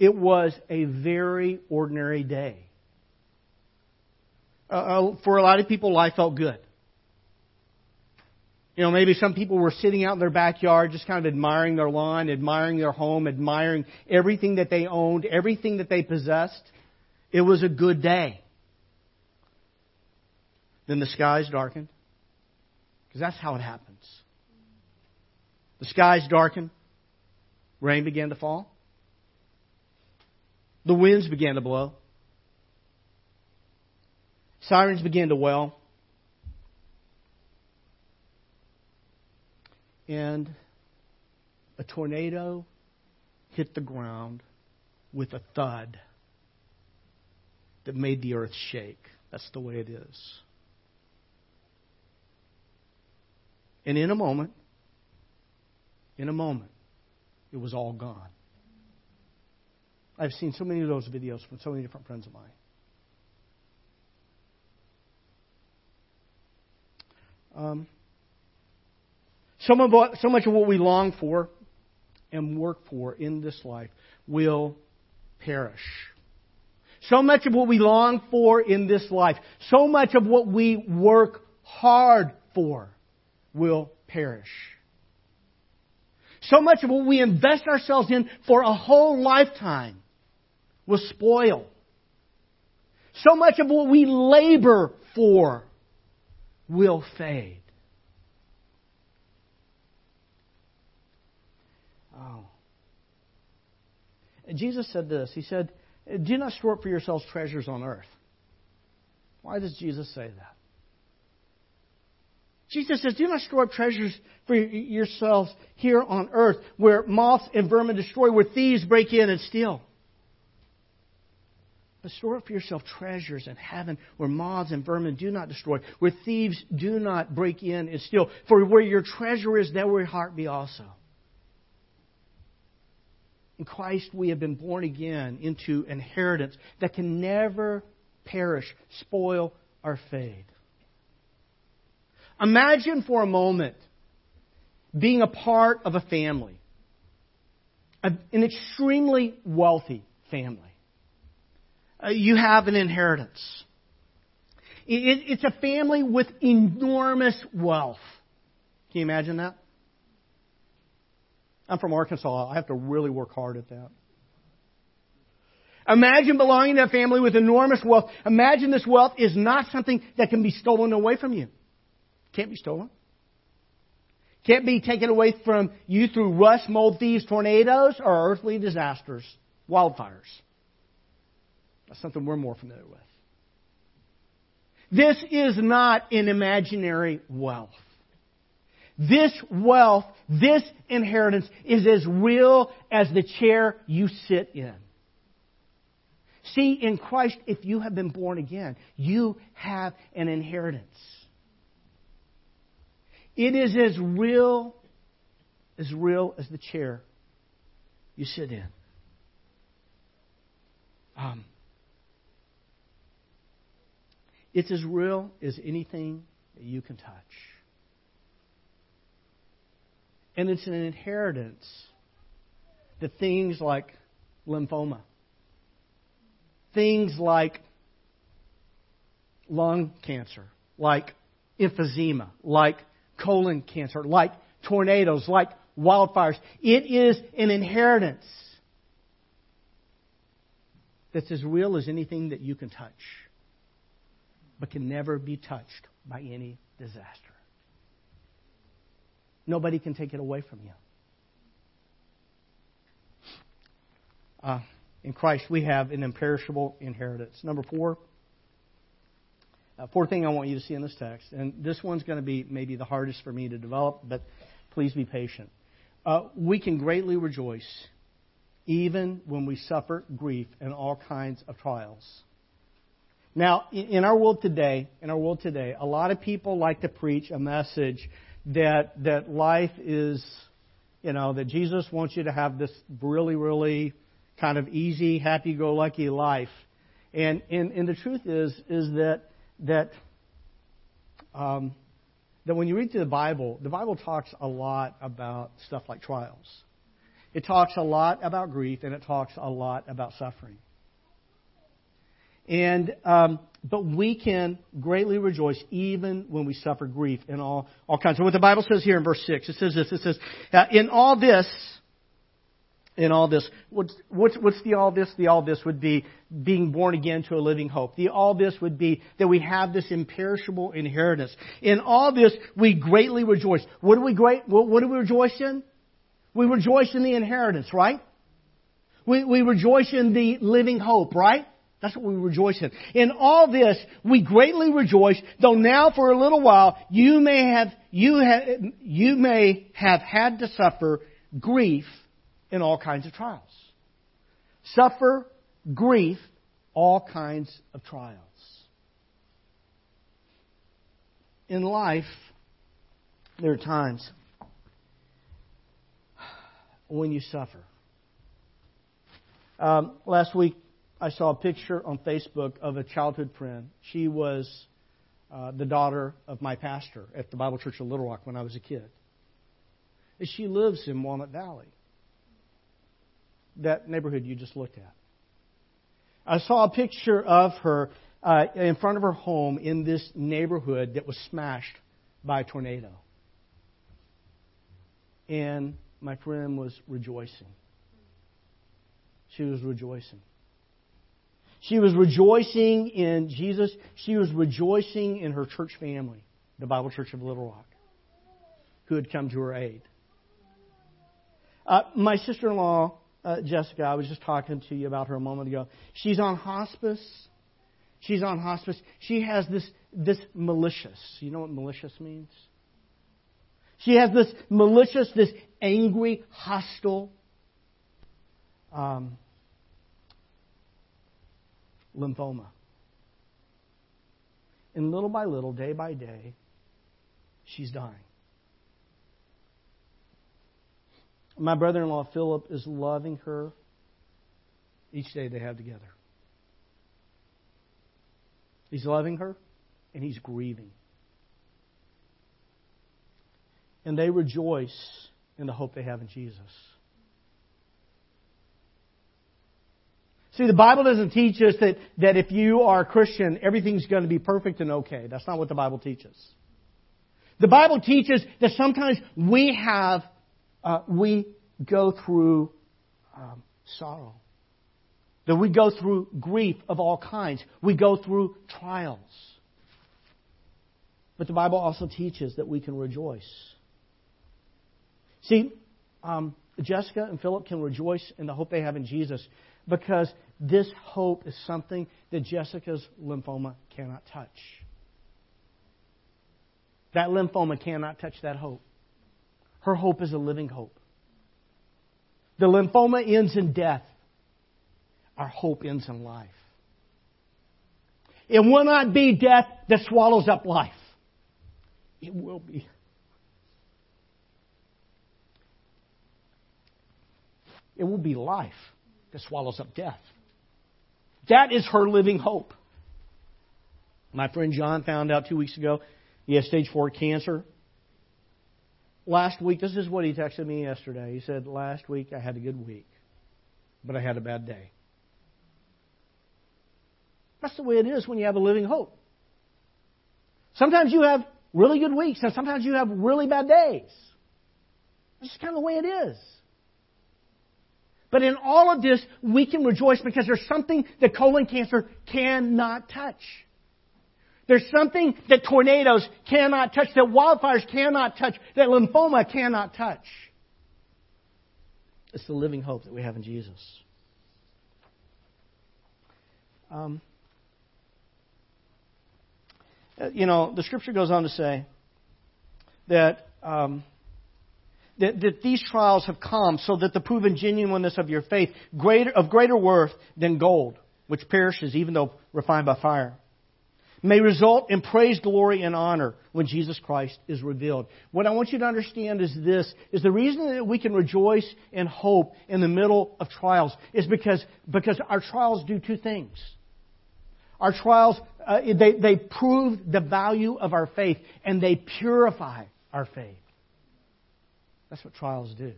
It was a very ordinary day. Uh, for a lot of people, life felt good. You know, maybe some people were sitting out in their backyard just kind of admiring their lawn, admiring their home, admiring everything that they owned, everything that they possessed. It was a good day. Then the skies darkened. Because that's how it happens. The skies darkened. Rain began to fall. The winds began to blow. Sirens began to wail. And a tornado hit the ground with a thud that made the earth shake. That's the way it is. And in a moment, in a moment, it was all gone. I've seen so many of those videos from so many different friends of mine. Um, so much, so much of what we long for and work for in this life will perish. So much of what we long for in this life, so much of what we work hard for will perish. So much of what we invest ourselves in for a whole lifetime will spoil. So much of what we labor for will fade. Oh. Jesus said this. He said, do not store up for yourselves treasures on earth. Why does Jesus say that? Jesus says, do not store up treasures for yourselves here on earth, where moths and vermin destroy, where thieves break in and steal. But store up for yourself treasures in heaven, where moths and vermin do not destroy, where thieves do not break in and steal. For where your treasure is, there will your heart be also. In Christ, we have been born again into an inheritance that can never perish, spoil, or fade. Imagine for a moment being a part of a family, an extremely wealthy family. You have an inheritance. It's a family with enormous wealth. Can you imagine that? I'm from Arkansas. I have to really work hard at that. Imagine belonging to a family with enormous wealth. Imagine this wealth is not something that can be stolen away from you. Can't be stolen. Can't be taken away from you through rust, mold, thieves, tornadoes, or earthly disasters, wildfires. That's something we're more familiar with. This is not an imaginary wealth. This wealth, this inheritance is as real as the chair you sit in. See, in Christ, if you have been born again, you have an inheritance. It is as real, as real as the chair you sit in. Um, it's as real as anything that you can touch. And it's an inheritance to things like lymphoma, things like lung cancer, like emphysema, like colon cancer, like tornadoes, like wildfires. It is an inheritance that's as real as anything that you can touch, but can never be touched by any disaster. Nobody can take it away from you. Uh, in Christ, we have an imperishable inheritance. Number four. Uh, fourth thing I want you to see in this text, and this one's going to be maybe the hardest for me to develop, but please be patient. Uh, we can greatly rejoice even when we suffer grief and all kinds of trials. Now, in our world today, in our world today, a lot of people like to preach a message that that life is, you know, that Jesus wants you to have this really, really kind of easy, happy-go-lucky life, and and and the truth is is that. That um, that when you read through the Bible, the Bible talks a lot about stuff like trials. It talks a lot about grief, and it talks a lot about suffering. And um, but we can greatly rejoice even when we suffer grief in all all kinds. So what the Bible says here in verse six, it says this. It says, in all this, in all this, what's, what's, what's the all this? The all this would be being born again to a living hope. The all this would be that we have this imperishable inheritance. In all this, we greatly rejoice. What do we great? What, what do we rejoice in? We rejoice in the inheritance, right? We, we rejoice in the living hope, right? That's what we rejoice in. In all this, we greatly rejoice, though now for a little while you may have you have you may have had to suffer grief. In all kinds of trials. Suffer grief, all kinds of trials. In life, there are times when you suffer. Um, last week, I saw a picture on Facebook of a childhood friend. She was uh, the daughter of my pastor at the Bible Church of Little Rock when I was a kid. And she lives in Walnut Valley, that neighborhood you just looked at. I saw a picture of her uh, in front of her home in this neighborhood that was smashed by a tornado. And my friend was rejoicing. She was rejoicing. She was rejoicing in Jesus. She was rejoicing in her church family, the Bible Church of Little Rock, who had come to her aid. Uh, my sister-in-law, uh, Jessica, I was just talking to you about her a moment ago. She's on hospice. She's on hospice. She has this, this malicious. You know what malicious means? She has this malicious, this angry, hostile um, lymphoma. And little by little, day by day, she's dying. My brother-in-law, Philip, is loving her each day they have together. He's loving her, and he's grieving. And they rejoice in the hope they have in Jesus. See, the Bible doesn't teach us that, that if you are a Christian, everything's going to be perfect and okay. That's not what the Bible teaches. The Bible teaches that sometimes we have, uh, we go through um, sorrow. That we go through grief of all kinds. We go through trials. But the Bible also teaches that we can rejoice. See, um, Jessica and Philip can rejoice in the hope they have in Jesus because this hope is something that Jessica's lymphoma cannot touch. That lymphoma cannot touch that hope. Her hope is a living hope. The lymphoma ends in death. Our hope ends in life. It will not be death that swallows up life. It will be. It will be life that swallows up death. That is her living hope. My friend John found out two weeks ago he has stage four cancer. Last week, this is what he texted me yesterday. He said, last week I had a good week, but I had a bad day. That's the way it is when you have a living hope. Sometimes you have really good weeks, and sometimes you have really bad days. That's just kind of the way it is. But in all of this, we can rejoice because there's something that colon cancer cannot touch. There's something that tornadoes cannot touch, that wildfires cannot touch, that lymphoma cannot touch. It's the living hope that we have in Jesus. Um. You know, the Scripture goes on to say that, um, that that these trials have come so that the proven genuineness of your faith greater of greater worth than gold, which perishes even though refined by fire, may result in praise, glory, and honor when Jesus Christ is revealed. What I want you to understand is this, is the reason that we can rejoice and hope in the middle of trials is because, because our trials do two things. Our trials, uh, they, they prove the value of our faith, and they purify our faith. That's what trials do.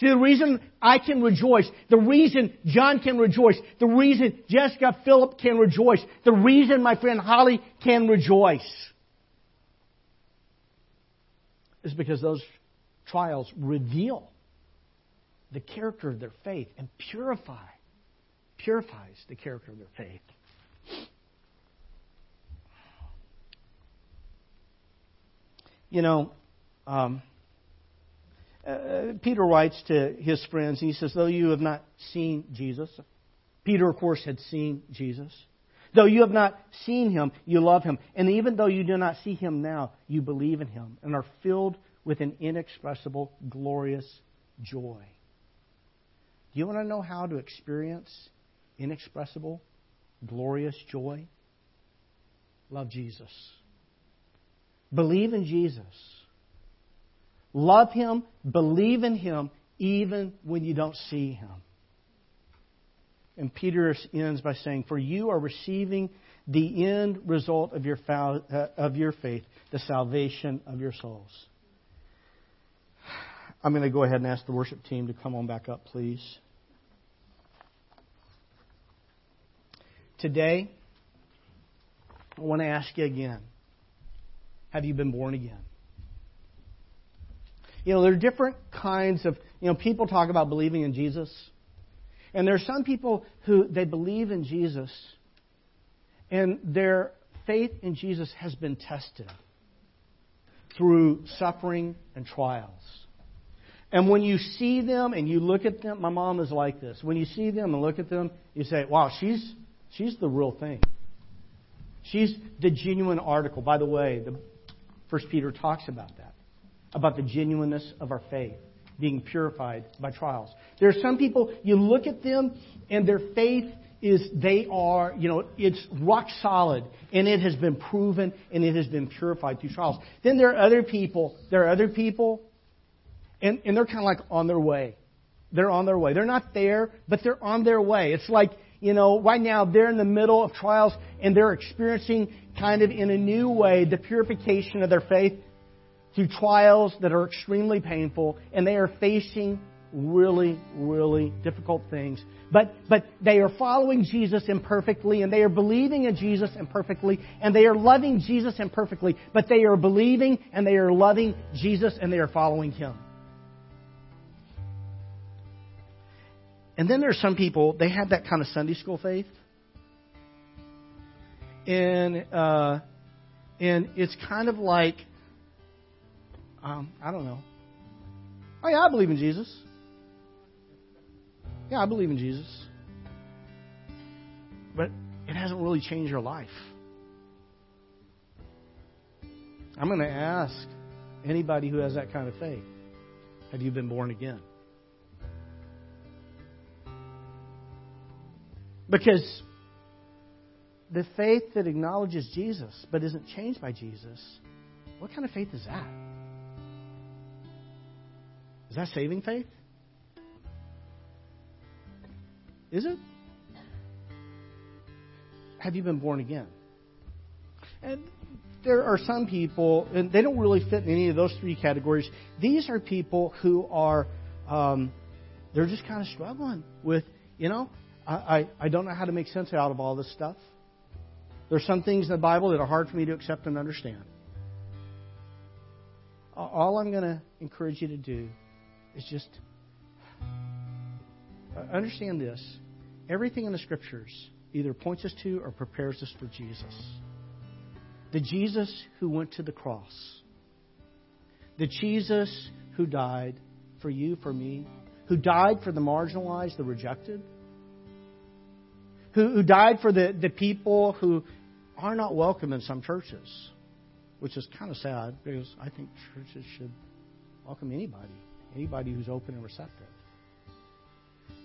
See, the reason I can rejoice, the reason John can rejoice, the reason Jessica, Philip can rejoice, the reason my friend Holly can rejoice is because those trials reveal the character of their faith and purify, purifies the character of their faith. You know, um, uh, Peter writes to his friends, and he says, though you have not seen Jesus, Peter, of course, had seen Jesus. Though you have not seen him, you love him. And even though you do not see him now, you believe in him and are filled with an inexpressible, glorious joy. Do you want to know how to experience inexpressible, glorious joy? Love Jesus. Believe in Jesus. Love Him. Believe in Him even when you don't see Him. And Peter ends by saying, for you are receiving the end result of your of your faith, the salvation of your souls. I'm going to go ahead and ask the worship team to come on back up, please. Today, I want to ask you again. Have you been born again? You know, there are different kinds of, you know, people talk about believing in Jesus. And there are some people who, they believe in Jesus, and their faith in Jesus has been tested through suffering and trials. And when you see them and you look at them, my mom is like this. When you see them and look at them, you say, wow, she's she's the real thing. She's the genuine article. By the way, the First Peter talks about that, about the genuineness of our faith being purified by trials. There are some people, you look at them and their faith is, they are, you know, it's rock solid, and it has been proven, and it has been purified through trials. Then there are other people, there are other people, and, and they're kind of like on their way. They're on their way. They're not there, but they're on their way. It's like, you know, right now they're in the middle of trials, and they're experiencing kind of in a new way the purification of their faith through trials that are extremely painful, and they are facing really, really difficult things. But but they are following Jesus imperfectly, and they are believing in Jesus imperfectly, and they are loving Jesus imperfectly, but they are believing and they are loving Jesus and they are following Him. And then there are some people, they have that kind of Sunday school faith. And uh, and it's kind of like, um, I don't know. Oh yeah, I believe in Jesus. Yeah, I believe in Jesus. But it hasn't really changed your life. I'm going to ask anybody who has that kind of faith, have you been born again? Because the faith that acknowledges Jesus but isn't changed by Jesus, what kind of faith is that? Is that saving faith? Is it? Have you been born again? And there are some people, and they don't really fit in any of those three categories. These are people who are, um, they're just kind of struggling with, you know, I, I, I don't know how to make sense out of all this stuff. There's some things in the Bible that are hard for me to accept and understand. All I'm going to encourage you to do is just understand this. Everything in the Scriptures either points us to or prepares us for Jesus. The Jesus who went to the cross. The Jesus who died for you, for me. Who died for the marginalized, the rejected. Who, who died for the, the people who are not welcome in some churches. Which is kind of sad because I think churches should welcome anybody. Anybody who's open and receptive.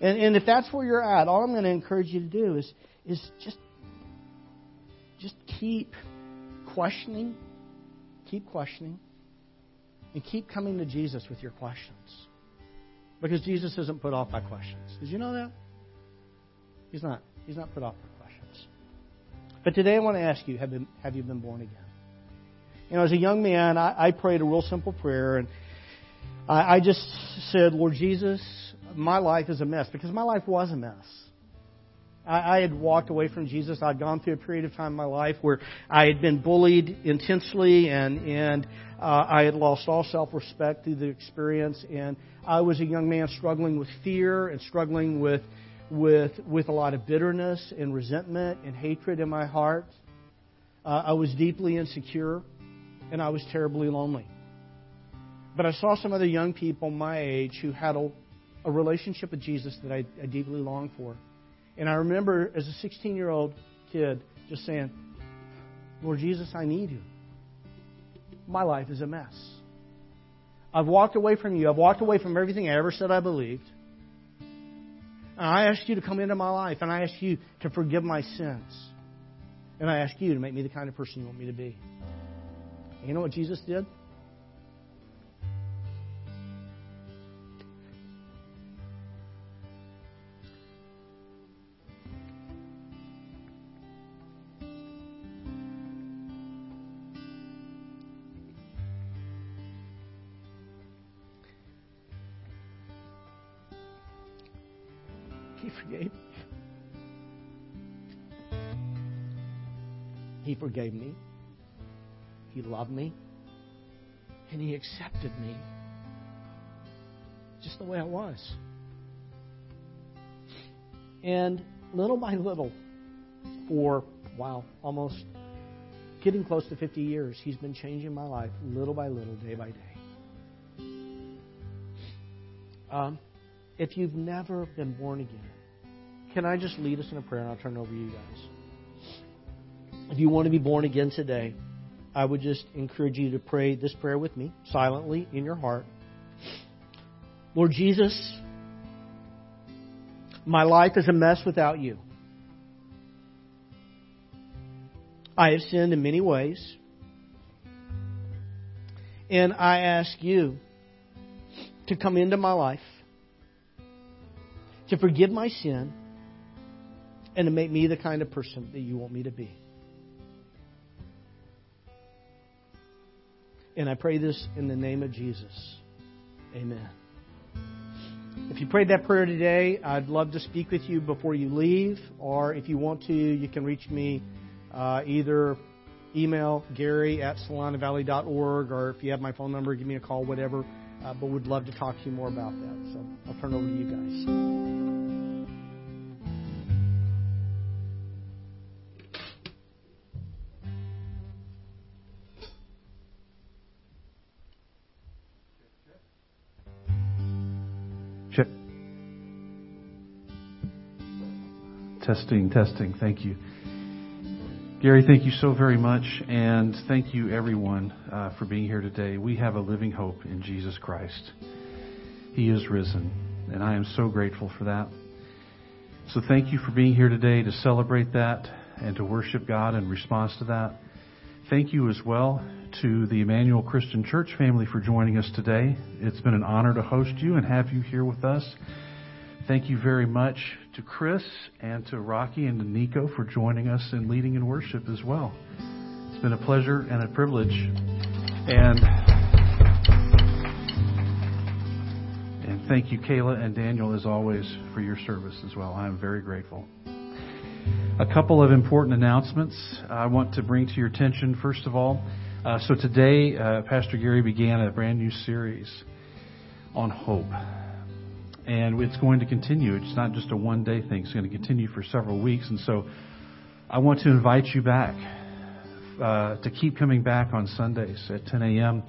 And, and if that's where you're at, all I'm going to encourage you to do is, is just, just keep questioning, keep questioning, and keep coming to Jesus with your questions. Because Jesus isn't put off by questions. Did you know that? He's not. He's not put off by questions. But today I want to ask you, have, been, have you been born again? You know, as a young man, I, I prayed a real simple prayer, and I, I just said, Lord Jesus, my life is a mess, because my life was a mess. I, I had walked away from Jesus. I'd gone through a period of time in my life where I had been bullied intensely, and and uh, I had lost all self-respect through the experience. And I was a young man struggling with fear and struggling with with with a lot of bitterness and resentment and hatred in my heart. Uh, I was deeply insecure, and I was terribly lonely. But I saw some other young people my age who had a a relationship with Jesus that I, I deeply longed for. And I remember as a sixteen-year-old kid just saying, Lord Jesus, I need you. My life is a mess. I've walked away from you. I've walked away from everything I ever said I believed. And I ask you to come into my life, and I ask you to forgive my sins. And I ask you to make me the kind of person you want me to be. And you know what Jesus did? He forgave me. He forgave me. He loved me. And He accepted me just the way it was. And little by little, for, wow, almost getting close to fifty years, he's been changing my life little by little, day by day. Um, if you've never been born again, can I just lead us in a prayer, and I'll turn it over to you guys. If you want to be born again today, I would just encourage you to pray this prayer with me, silently, in your heart. Lord Jesus, my life is a mess without you. I have sinned in many ways. And I ask you to come into my life, to forgive my sin, and to make me the kind of person that you want me to be. And I pray this in the name of Jesus. Amen. If you prayed that prayer today, I'd love to speak with you before you leave. Or if you want to, you can reach me uh, either email Gary at solano valley dot org, or if you have my phone number, give me a call, whatever. Uh, but we'd love to talk to you more about that. So I'll turn it over to you guys. Testing, testing. Thank you. Gary, thank you so very much. And thank you, everyone, uh, for being here today. We have a living hope in Jesus Christ. He is risen. And I am so grateful for that. So thank you for being here today to celebrate that and to worship God in response to that. Thank you as well to the Emmanuel Christian Church family for joining us today. It's been an honor to host you and have you here with us. Thank you very much to Chris and to Rocky and to Nico for joining us and leading in worship as well. It's been a pleasure and a privilege. And, and thank you, Kayla and Daniel, as always, for your service as well. I am very grateful. A couple of important announcements I want to bring to your attention, first of all. Uh, so today, uh, Pastor Gary began a brand new series on hope. And it's going to continue. It's not just a one-day thing. It's going to continue for several weeks. And so I want to invite you back uh, to keep coming back on Sundays at ten a.m.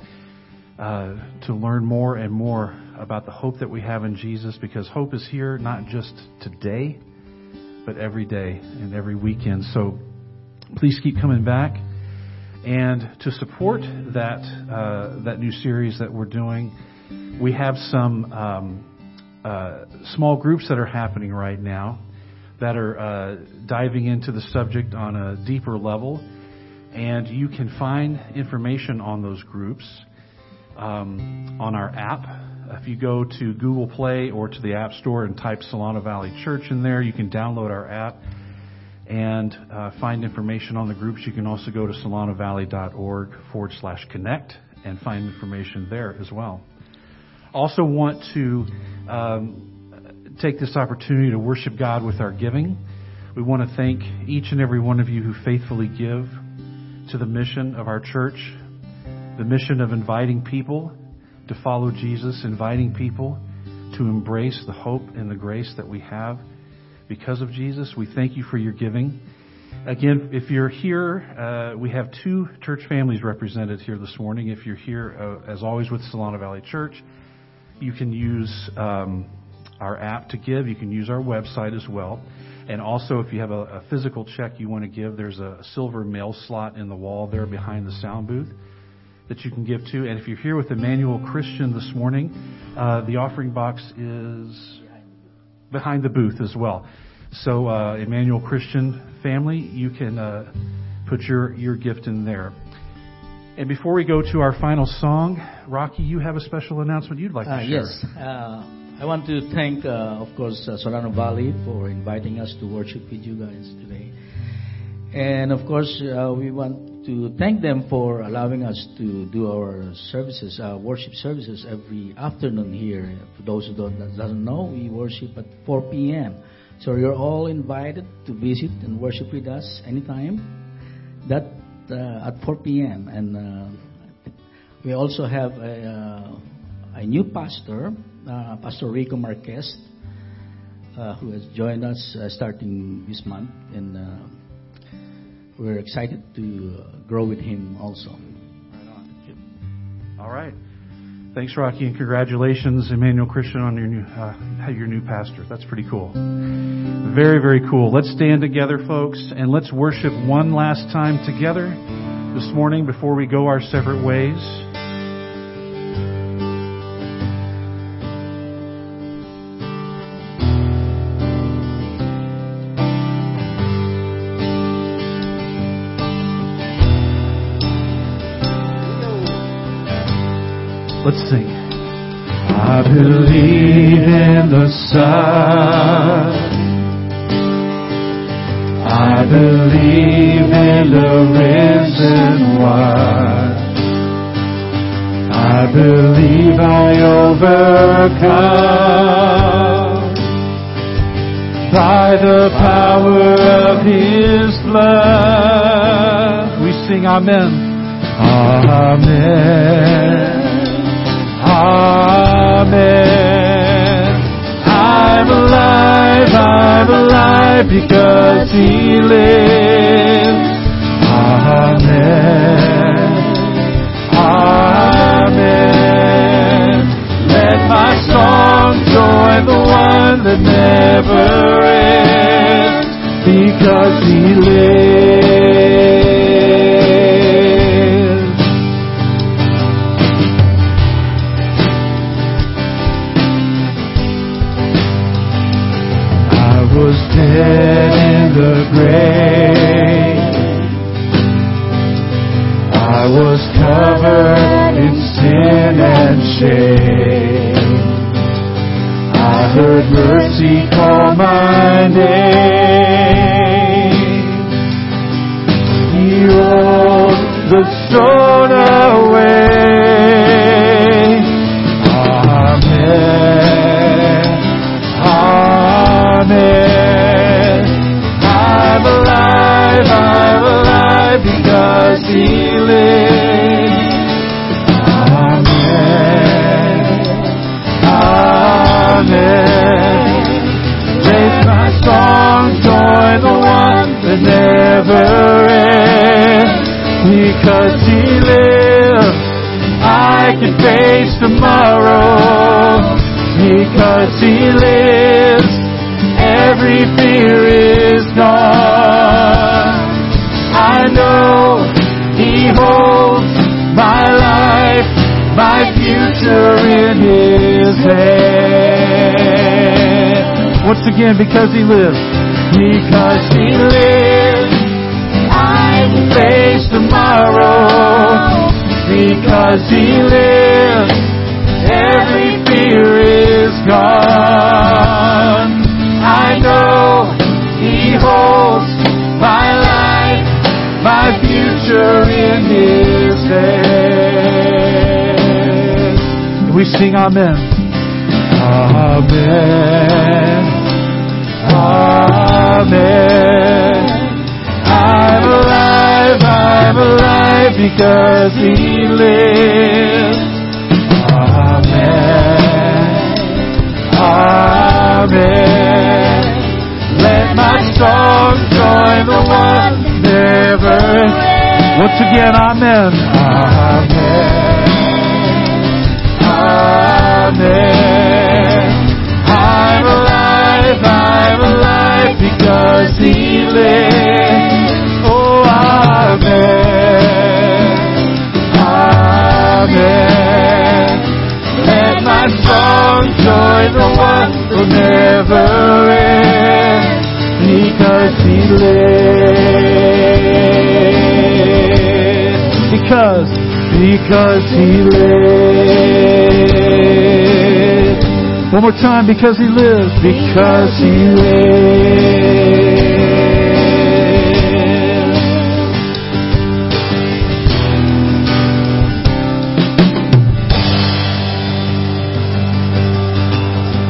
Uh, to learn more and more about the hope that we have in Jesus, because hope is here not just today, but every day and every weekend. So please keep coming back. And to support that, uh, that new series that we're doing, we have some... Um, Uh, small groups that are happening right now that are uh, diving into the subject on a deeper level, and you can find information on those groups um, on our app. If you go to Google Play or to the App Store and type Solano Valley Church in there, you can download our app and uh, find information on the groups. You can also go to solano valley dot org forward slash connect and find information there as well. Also want to um, take this opportunity to worship God with our giving. We want to thank each and every one of you who faithfully give to the mission of our church, the mission of inviting people to follow Jesus, inviting people to embrace the hope and the grace that we have because of Jesus. We thank you for your giving. Again, if you're here, uh, we have two church families represented here this morning. If you're here, uh, as always, with Solano Valley Church, you can use um, our app to give. You can use our website as well. And also, if you have a, a physical check you want to give, there's a silver mail slot in the wall there behind the sound booth that you can give to. And if you're here with Emmanuel Christian this morning, uh, the offering box is behind the booth as well. So uh, Emmanuel Christian family, you can uh, put your, your gift in there. And before we go to our final song, Rocky, you have a special announcement you'd like to uh, share. Yes. Uh, I want to thank, uh, of course, uh, Solano Valley for inviting us to worship with you guys today. And, of course, uh, we want to thank them for allowing us to do our services, uh, worship services every afternoon here. For those who don't that doesn't know, we worship at four p.m. So you're all invited to visit and worship with us anytime. That Uh, at four p.m. and uh, we also have a, uh, a new pastor uh, Pastor Rico Marquez, uh, who has joined us uh, starting this month, and uh, we're excited to uh, grow with him also. Right on. All right. Thanks, Rocky, and congratulations, Emmanuel Christian, on your new uh, your new pastor. That's pretty cool. Very, very cool. Let's stand together, folks, and let's worship one last time together this morning before we go our separate ways. Let's sing. I believe in the Son. I believe in the risen one. I believe I overcome by the power of His blood. We sing Amen. Amen. Amen. I'm alive, I'm alive because He lives. Amen. Amen. Let my song join the one that never ends because He lives. Dead in the grave, I was covered in sin and shame. I heard mercy call my name. He rolled the stone away. Amen. Amen. I'm alive because He lives. Amen. Amen. Raise my song, join the one that never ends. Because He lives, I can face tomorrow. Because He lives, every fear is gone. I know He holds my life, my future in His hand. Once again, because He lives. Because He lives, I can face tomorrow. Because He lives, every fear is gone. I know He holds my life, my future in His hands. We sing Amen. Amen. Amen. I'm alive, I'm alive because He lives. Amen. Amen. Let my song join the one never ends. Once again, Amen. Amen. Amen. I'm alive, I'm alive because He lives. Oh, Amen. Amen. Let my song join the one who never ends. Because He lives. Because, because He lives. One more time, because He lives. Because He lives.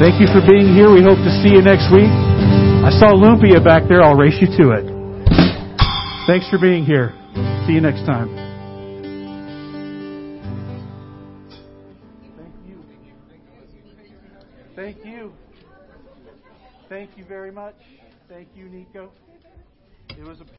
Thank you for being here. We hope to see you next week. I saw Lumpia back there. I'll race you to it. Thanks for being here. See you next time. Thank you. Thank you. Thank you very much. Thank you, Nico. It was a